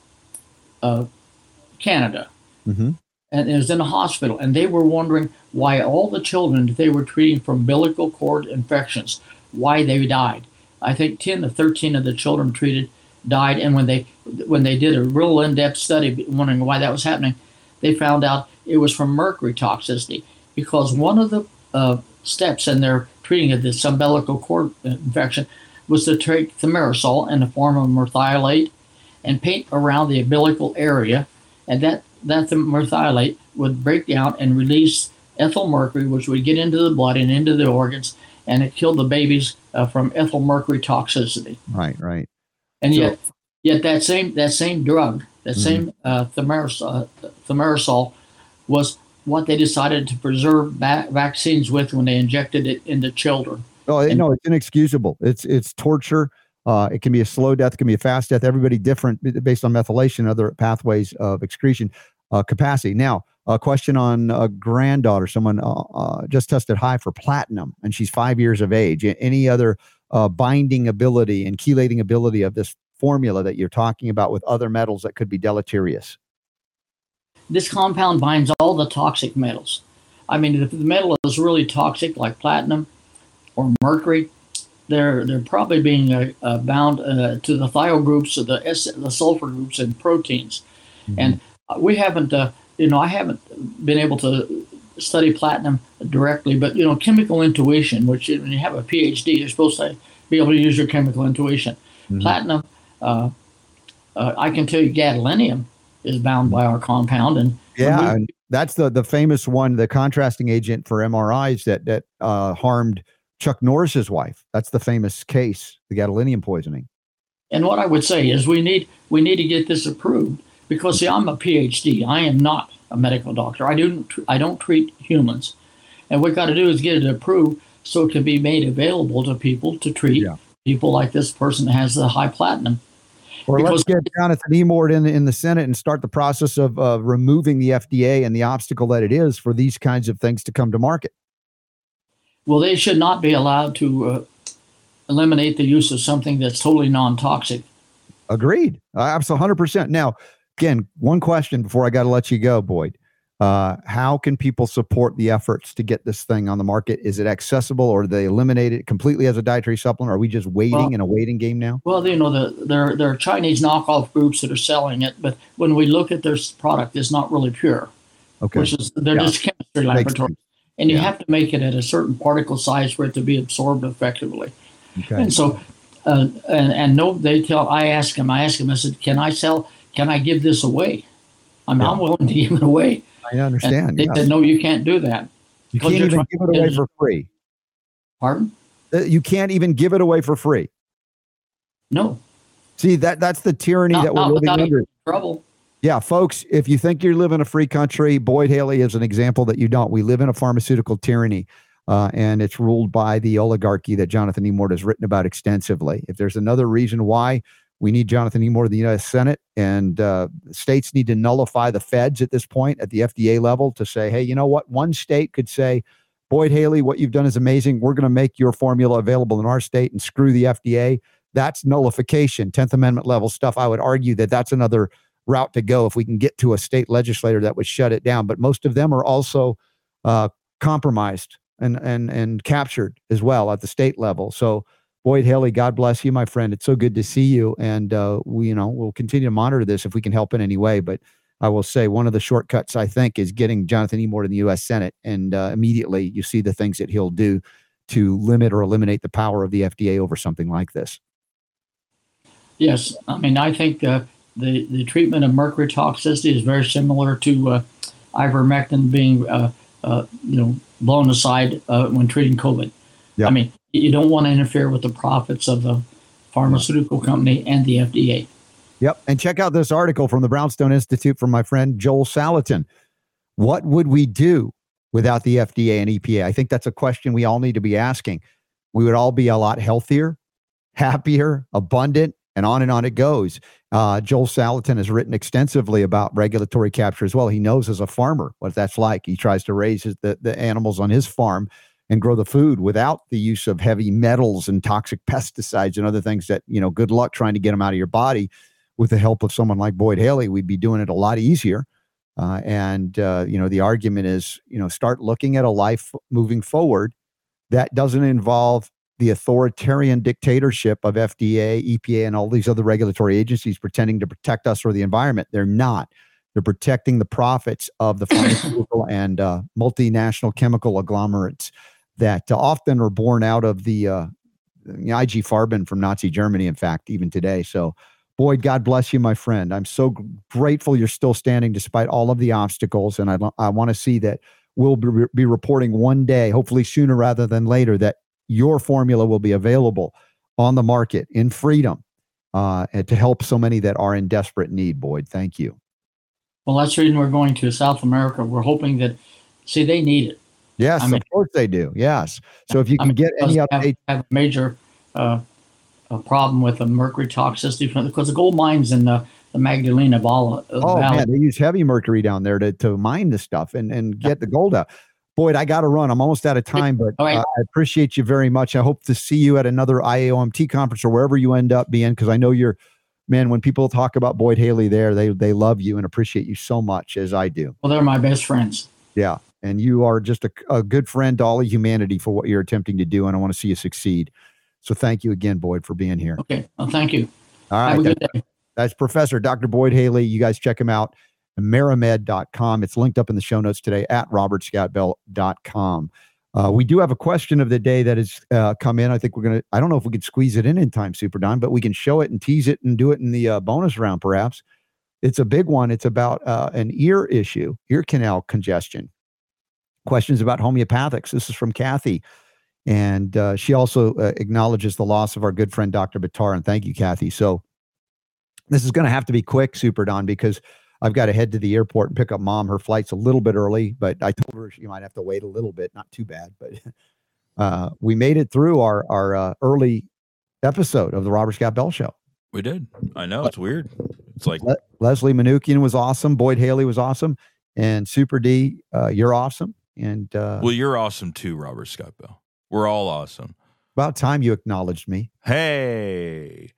Canada, mm-hmm. and it was in a hospital, and they were wondering why all the children they were treating for umbilical cord infections, why they died. I think 10 to 13 of the children treated died, and when they did a real in-depth study wondering why that was happening, they found out it was from mercury toxicity, because one of the steps in their treating of this umbilical cord infection was to take thimerosal in the form of methylate and paint around the umbilical area, and that methylate would break down and release ethyl mercury, which would get into the blood and into the organs, and it killed the babies from ethyl mercury toxicity. Right. And so, yet that same drug, that mm-hmm. same thimerosal, was what they decided to preserve vaccines with when they injected it into children. Oh, no, it's inexcusable. It's torture. It can be a slow death, it can be a fast death. Everybody different based on methylation and other pathways of excretion capacity. Now, a question on a granddaughter. Someone just tested high for platinum, and she's 5 years of age. Any other binding ability and chelating ability of this formula that you're talking about with other metals that could be deleterious? This compound binds all the toxic metals. I mean, if the metal is really toxic, like platinum or mercury, they're probably being bound to the thiol groups, or the sulfur groups, and proteins. Mm-hmm. And we haven't, I haven't been able to study platinum directly, but chemical intuition, which when you have a PhD, you're supposed to be able to use your chemical intuition. Mm-hmm. Platinum, I can tell you, gadolinium is bound by our compound. And and that's the famous one, the contrasting agent for MRIs that harmed Chuck Norris's wife. That's the famous case, the gadolinium poisoning. And what I would say is we need to get this approved, because see, I'm a PhD. I am not a medical doctor. I don't treat humans. And what we've got to do is get it approved so it can be made available to people to treat people like this person that has the high platinum. Or let's get Jonathan Emord in the Senate and start the process of removing the FDA and the obstacle that it is for these kinds of things to come to market. Well, they should not be allowed to eliminate the use of something that's totally non-toxic. Agreed. Absolutely, 100%. Now, again, one question before I got to let you go, Boyd. How can people support the efforts to get this thing on the market? Is it accessible, or do they eliminate it completely as a dietary supplement? Are we just waiting in a waiting game now? Well, there are Chinese knockoff groups that are selling it, but when we look at their product, it's not really pure. Okay. Which is, they're just chemistry laboratories. And you have to make it at a certain particle size for it to be absorbed effectively. Okay. And so, I ask them, I said, can I give this away? I'm willing to give it away. I understand. And they said, no, you can't do that. You can't even give it away for free. Pardon? You can't even give it away for free. No. See, that's the tyranny that we're living under. Trouble. Yeah, folks, if you think you live in a free country, Boyd Haley is an example that you don't. We live in a pharmaceutical tyranny, and it's ruled by the oligarchy that Jonathan Emord has written about extensively. If there's another reason why we need Jonathan Emord in the United Senate, and states need to nullify the feds at this point at the FDA level to say, hey, you know what? One state could say, Boyd Haley, what you've done is amazing. We're going to make your formula available in our state and screw the FDA. That's nullification, 10th Amendment level stuff. I would argue that that's another route to go if we can get to a state legislator that would shut it down. But most of them are also compromised and captured as well at the state level. So Boyd Haley, God bless you, my friend. It's so good to see you. And we'll continue to monitor this if we can help in any way. But I will say one of the shortcuts, I think, is getting Jonathan Emord in the U.S. Senate. And immediately you see the things that he'll do to limit or eliminate the power of the FDA over something like this. Yes. I mean, I think the treatment of mercury toxicity is very similar to ivermectin being, blown aside when treating COVID. Yep. I mean, you don't want to interfere with the profits of the pharmaceutical company and the FDA. Yep. And check out this article from the Brownstone Institute from my friend Joel Salatin. What would we do without the FDA and EPA? I think that's a question we all need to be asking. We would all be a lot healthier, happier, abundant, and on it goes. Joel Salatin has written extensively about regulatory capture as well. He knows as a farmer what that's like. He tries to raise the animals on his farm and grow the food without the use of heavy metals and toxic pesticides and other things that, you know, good luck trying to get them out of your body. With the help of someone like Boyd Haley, we'd be doing it a lot easier. The argument is, start looking at a life moving forward that doesn't involve the authoritarian dictatorship of FDA, EPA, and all these other regulatory agencies pretending to protect us or the environment. They're not. They're protecting the profits of the pharmaceutical and multinational chemical agglomerates that often are born out of the IG Farben from Nazi Germany, in fact, even today. So, Boyd, God bless you, my friend. I'm so grateful you're still standing despite all of the obstacles, and I want to see that we'll be reporting one day, hopefully sooner rather than later, that your formula will be available on the market in freedom and to help so many that are in desperate need, Boyd. Thank you. Well, that's the reason we're going to South America. We're hoping that, they need it. Yes, of course they do. Yes. So if you can get any update. I have a major problem with the mercury toxicity because the gold mines in the Magdalena Valley. Oh, man, they use heavy mercury down there to mine the stuff and get the gold out. Boyd, I got to run. I'm almost out of time, but I appreciate you very much. I hope to see you at another IAOMT conference or wherever you end up being, because I know you're, man, when people talk about Boyd Haley there, they love you and appreciate you so much, as I do. Well, they're my best friends. Yeah, and you are just a good friend to all of humanity for what you're attempting to do, and I want to see you succeed. So thank you again, Boyd, for being here. Okay, well, thank you. All right. Have a good day. That's Professor Dr. Boyd Haley. You guys check him out, EmeraMed.com. It's linked up in the show notes today at robertscottbell.com. We do have a question of the day that has come in. I think I don't know if we could squeeze it in time, Super Don, but we can show it and tease it and do it in the bonus round, perhaps. It's a big one. It's about an ear issue, ear canal congestion. Questions about homeopathics. This is from Kathy. And she also acknowledges the loss of our good friend, Dr. Bittar. And thank you, Kathy. So this is going to have to be quick, Super Don, because I've got to head to the airport and pick up Mom. Her flight's a little bit early, but I told her she might have to wait a little bit. Not too bad, but we made it through our early episode of the Robert Scott Bell Show. We did. I know. It's weird. It's like Leslie Manookian was awesome. Boyd Haley was awesome. And Super D, you're awesome. And well, you're awesome too, Robert Scott Bell. We're all awesome. About time you acknowledged me. Hey.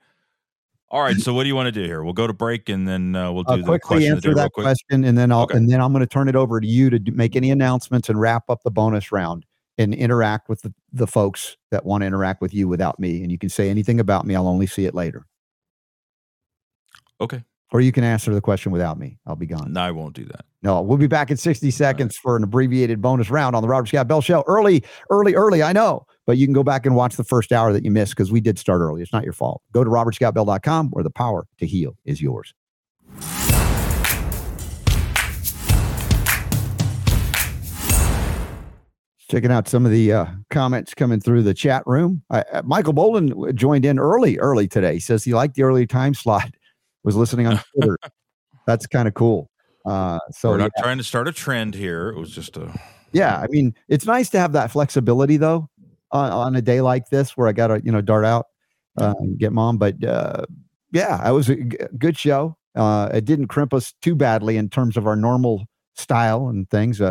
All right. So what do you want to do here? We'll go to break and then we'll do the question. Answer that question, and then I'm going to turn it over to you to make any announcements and wrap up the bonus round and interact with the folks that want to interact with you without me. And you can say anything about me. I'll only see it later. Okay. Or you can answer the question without me. I'll be gone. No, I won't do that. No, we'll be back in 60 seconds for an abbreviated bonus round on the Robert Scott Bell Show. Early, I know. But you can go back and watch the first hour that you missed because we did start early. It's not your fault. Go to robertscottbell.com where the power to heal is yours. Checking out some of the comments coming through the chat room. Michael Boland joined in early today. He says he liked the early time slot. Was listening on Twitter. That's kind of cool. So we're not trying to start a trend here. It was just I mean, it's nice to have that flexibility though on a day like this where I got to, dart out and get Mom. But it was a good show. It didn't crimp us too badly in terms of our normal style and things.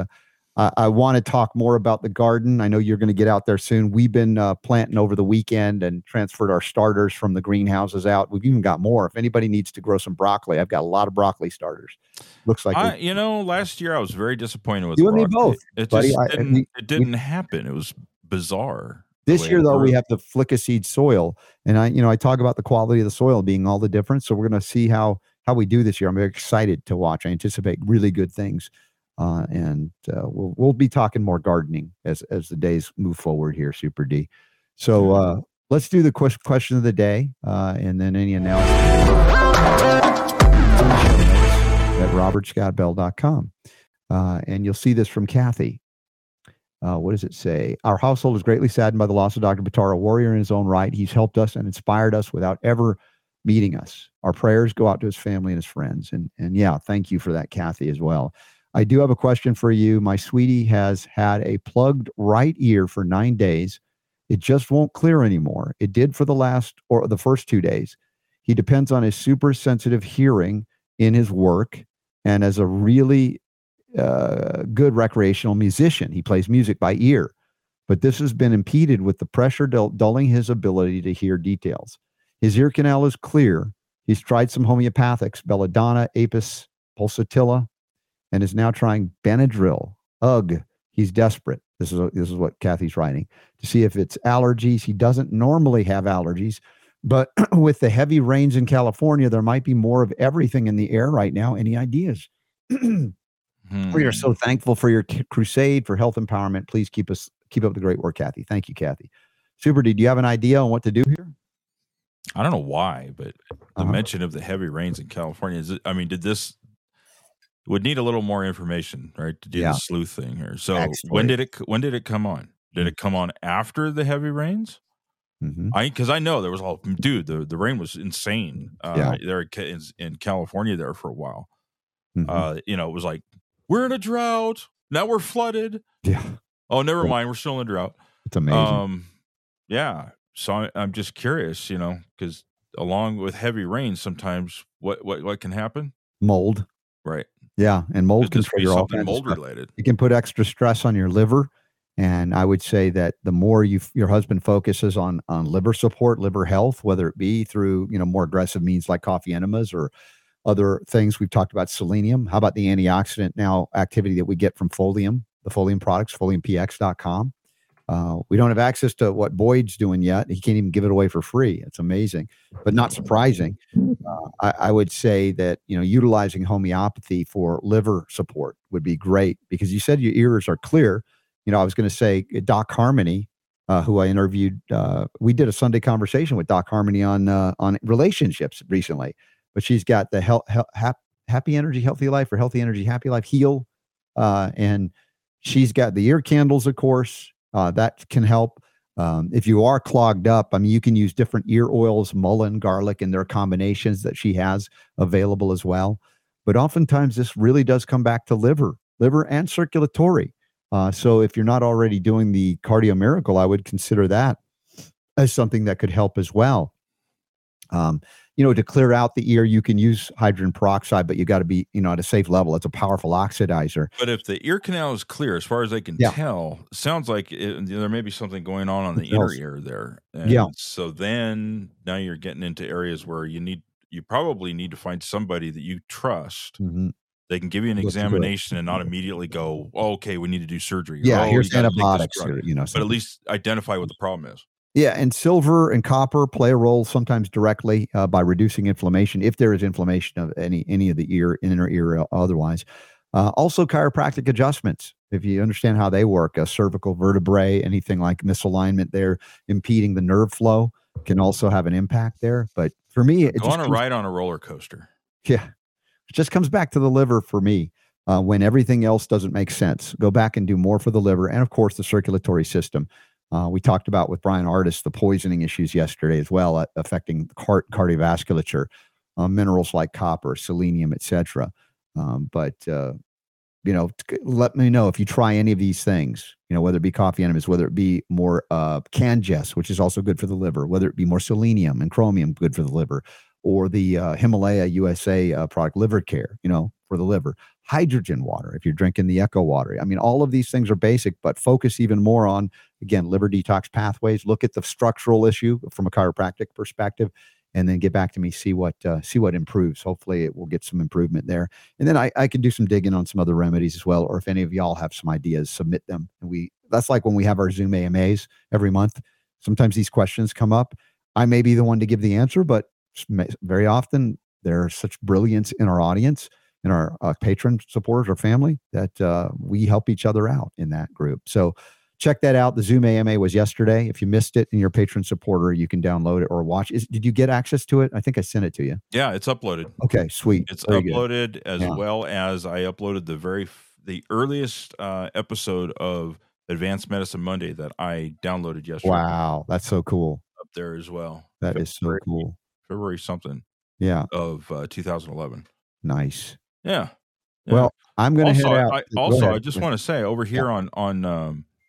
I want to talk more about the garden. I know you're going to get out there soon. We've been planting over the weekend and transferred our starters from the greenhouses out. We've even got more. If anybody needs to grow some broccoli, I've got a lot of broccoli starters. Looks like last year I was very disappointed with you and me both. It didn't happen. It was bizarre. This year though, we have the flickiseed soil, and I talk about the quality of the soil being all the difference. So we're going to see how how we do this year. I'm very excited to watch. I anticipate really good things. And we'll be talking more gardening as the days move forward here, Super D. So let's do the question of the day and then any analysis at robertscottbell.com. And you'll see this from Kathy. What does it say? Our household is greatly saddened by the loss of Dr. Batara, a warrior in his own right. He's helped us and inspired us without ever meeting us. Our prayers go out to his family and his friends. And yeah, thank you for that, Kathy, as well. I do have a question for you. My sweetie has had a plugged right ear for 9 days. It just won't clear anymore. It did for the first 2 days. He depends on his super sensitive hearing in his work and as a really good recreational musician. He plays music by ear, but this has been impeded with the pressure dulling his ability to hear details. His ear canal is clear. He's tried some homeopathics, belladonna, apis pulsatilla, and is now trying Benadryl. Ugh, he's desperate. This is what Kathy's writing, to see if it's allergies. He doesn't normally have allergies, but with the heavy rains in California, there might be more of everything in the air right now. Any ideas? We are so thankful for your crusade for health empowerment. Please keep up the great work, Kathy. Thank you, Kathy. Super D, do you have an idea on what to do here? I don't know why, but the mention of the heavy rains in California is, I mean, would need a little more information, right, to do the sleuth thing here. So excellent. When did it come on? Did it come on after the heavy rains? Mm-hmm. Because I know there was the rain was insane there in California there for a while. Mm-hmm. It was like, we're in a drought. Now we're flooded. Yeah. Oh, never mind. We're still in a drought. It's amazing. Yeah. So I'm just curious, because along with heavy rain, sometimes what can happen? Mold. Right. Yeah. And mold can trigger all kinds of stuff. Related. It can put extra stress on your liver. And I would say that the more your husband focuses on liver support, liver health, whether it be through, more aggressive means like coffee enemas or other things. We've talked about selenium. How about the antioxidant activity that we get from Folium, the Folium products, foliumpx.com. We don't have access to what Boyd's doing yet. He can't even give it away for free. It's amazing, but not surprising. I would say that, utilizing homeopathy for liver support would be great, because you said your ears are clear. I was going to say Doc Harmony, who I interviewed. We did a Sunday conversation with Doc Harmony on relationships recently. But she's got the Happy Energy, Healthy Life, or Healthy Energy, Happy Life, Heal. And she's got the ear candles, of course. That can help. If you are clogged up, you can use different ear oils, mullein, garlic, and their combinations that she has available as well. But oftentimes, this really does come back to liver and circulatory. So if you're not already doing the Cardio Miracle, I would consider that as something that could help as well. To clear out the ear, you can use hydrogen peroxide, but you got to be, at a safe level. It's a powerful oxidizer. But if the ear canal is clear, as far as I can tell, sounds like there may be something going on the inner ear there. And so then now you're getting into areas where you probably need to find somebody that you trust. Mm-hmm. They can give you an examination and not immediately go, we need to do surgery. Yeah, here's antibiotics. But at least identify what the problem is. Yeah, and silver and copper play a role sometimes directly by reducing inflammation, if there is inflammation of any of the ear, inner ear, or otherwise. Also, chiropractic adjustments, if you understand how they work, a cervical vertebrae, anything like misalignment there, impeding the nerve flow, can also have an impact there. But for me, it's on a ride on a roller coaster. Yeah, it just comes back to the liver for me. When everything else doesn't make sense, go back and do more for the liver, and of course the circulatory system. We talked about with Brian Artis, the poisoning issues yesterday as well, affecting heart, cardiovasculature, minerals like copper, selenium, etc. Let me know if you try any of these things, whether it be coffee enemas, whether it be more Cangest, which is also good for the liver, whether it be more selenium and chromium, good for the liver, or the Himalaya USA product, Liver Care, for the liver. Hydrogen water, if you're drinking the Echo water. All of these things are basic, but focus even more on, again, liver detox pathways. Look at the structural issue from a chiropractic perspective, and then get back to me, see what improves. Hopefully it will get some improvement there. And then I can do some digging on some other remedies as well, or if any of y'all have some ideas, submit them. And that's like when we have our Zoom AMAs every month. Sometimes these questions come up. I may be the one to give the answer, but very often There's such brilliance in our audience, in our patron supporters, our family, that we help each other out in that group. So check that out. The Zoom AMA was yesterday. If you missed it and you're a patron supporter, you can download it or watch. Did you get access to it? I think I sent it to you. Yeah, it's uploaded. Okay, sweet. It's very uploaded good. Well as I uploaded the earliest episode of Advanced Medicine Monday that I downloaded yesterday. Wow, that's so cool. Up there as well. That is so cool. February something. Yeah. Of 2011. Nice. Yeah. Yeah. Well, I'm going to head out. I just want to say over here on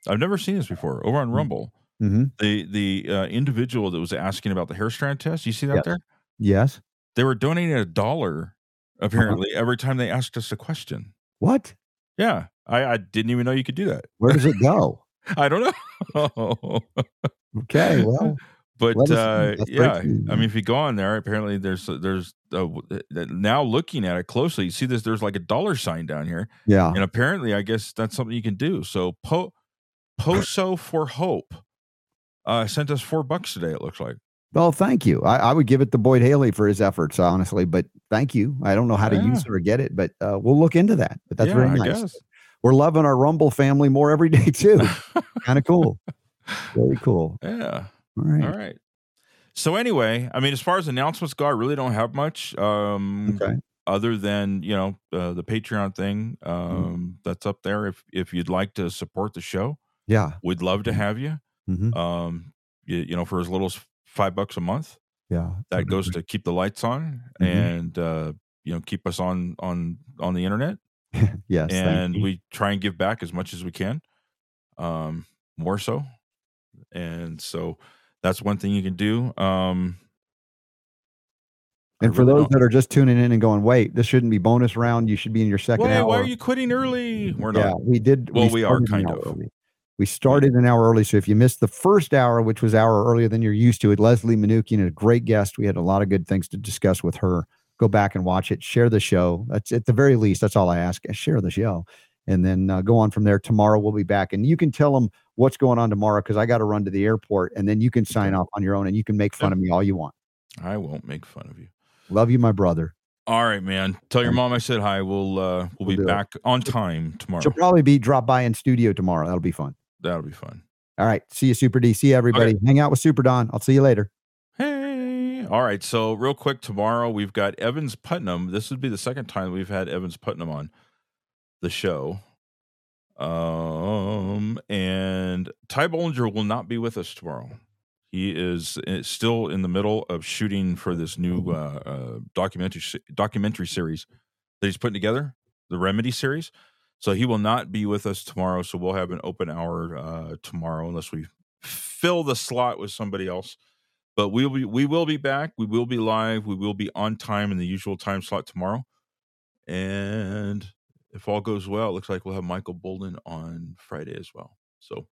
I've never seen this before. Over on Rumble, mm-hmm. the individual that was asking about the hair strand test, you see that there? Yes. They were donating $1, apparently, every time they asked us a question. What? Yeah. I didn't even know you could do that. Where does it go? I don't know. Okay, well. But, I mean, if you go on there, apparently there's now looking at it closely, you see this, there's like $$ down here. Yeah. And apparently, I guess that's something you can do. So, Poso for Hope sent us $4 today, it looks like. Well, thank you. I would give it to Boyd Haley for his efforts, honestly, but thank you. I don't know how to use it or get it, but we'll look into that. But that's very nice. I guess. We're loving our Rumble family more every day, too. Kind of cool. Very cool. Yeah. All right. So anyway, I mean, as far as announcements go, I really don't have much other than, the Patreon thing that's up there. If you'd like to support the show, we'd love to have you. Mm-hmm. For as little as $5 a month, that goes to keep the lights on and keep us on the internet. Yes, and we try and give back as much as we can, more so. And so that's one thing you can do. And for those that are just tuning in and going, wait, this shouldn't be bonus round. You should be in your second hour. Why are you quitting early? We're not. Yeah, we did. Well, we are kind of. Early. We started an hour early. So if you missed the first hour, which was an hour earlier than you're used to, it Leslie Manookian, a great guest. We had a lot of good things to discuss with her. Go back and watch it. Share the show. That's at the very least. That's all I ask. Share the show. And then go on from there. Tomorrow we'll be back. And you can tell them what's going on tomorrow because I got to run to the airport. And then you can sign off on your own and you can make fun of me all you want. I won't make fun of you. Love you, my brother. All right, man. Tell your mom I said hi. We'll be back on time tomorrow. She'll probably drop by in studio tomorrow. That'll be fun. All right. See you, Super D. See you, everybody. Okay. Hang out with Super Don. I'll see you later. Hey. All right. So real quick, tomorrow we've got Evans Putnam. This would be the second time we've had Evans Putnam on the show, and Ty Bollinger will not be with us tomorrow. He is still in the middle of shooting for this new documentary series that he's putting together, the Remedy series. So he will not be with us tomorrow. So we'll have an open hour tomorrow, unless we fill the slot with somebody else. But we will be back. We will be live. We will be on time in the usual time slot tomorrow, and if all goes well, it looks like we'll have Michael Bolden on Friday as well. So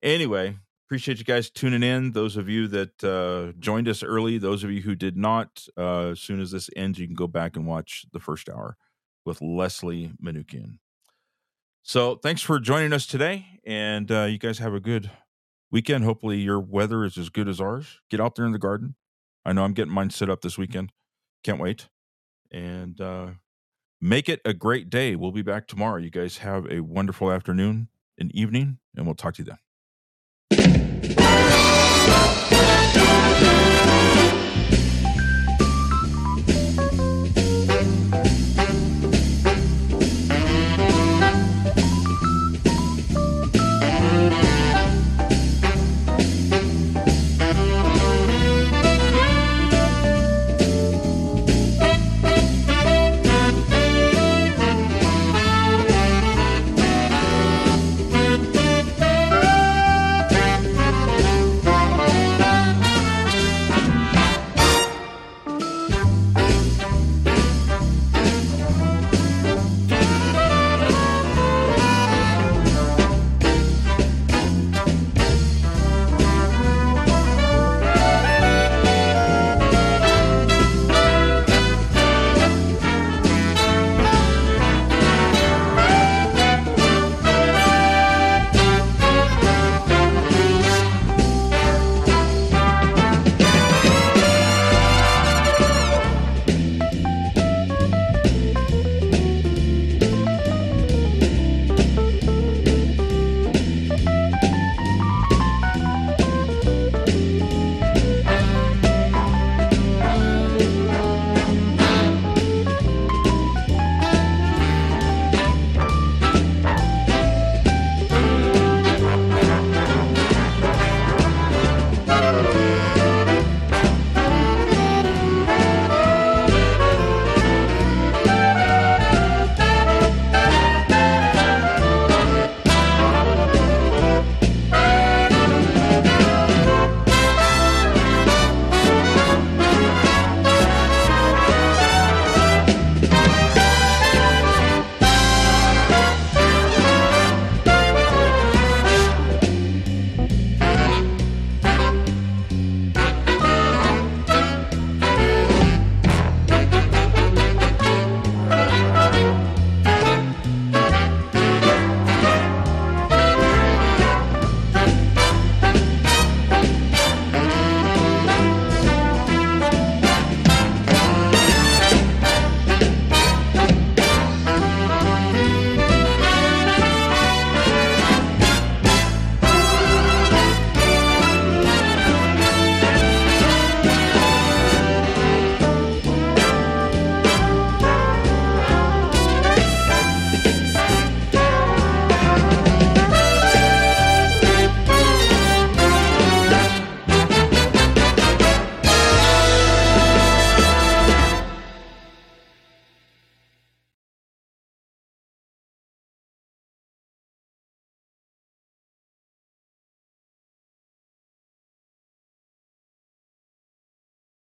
anyway, appreciate you guys tuning in. Those of you that joined us early, those of you who did not, as soon as this ends, you can go back and watch the first hour with Leslie Manookian. So thanks for joining us today, and you guys have a good weekend. Hopefully your weather is as good as ours. Get out there in the garden. I know I'm getting mine set up this weekend. Can't wait. And make it a great day. We'll be back tomorrow. You guys have a wonderful afternoon and evening, and we'll talk to you then.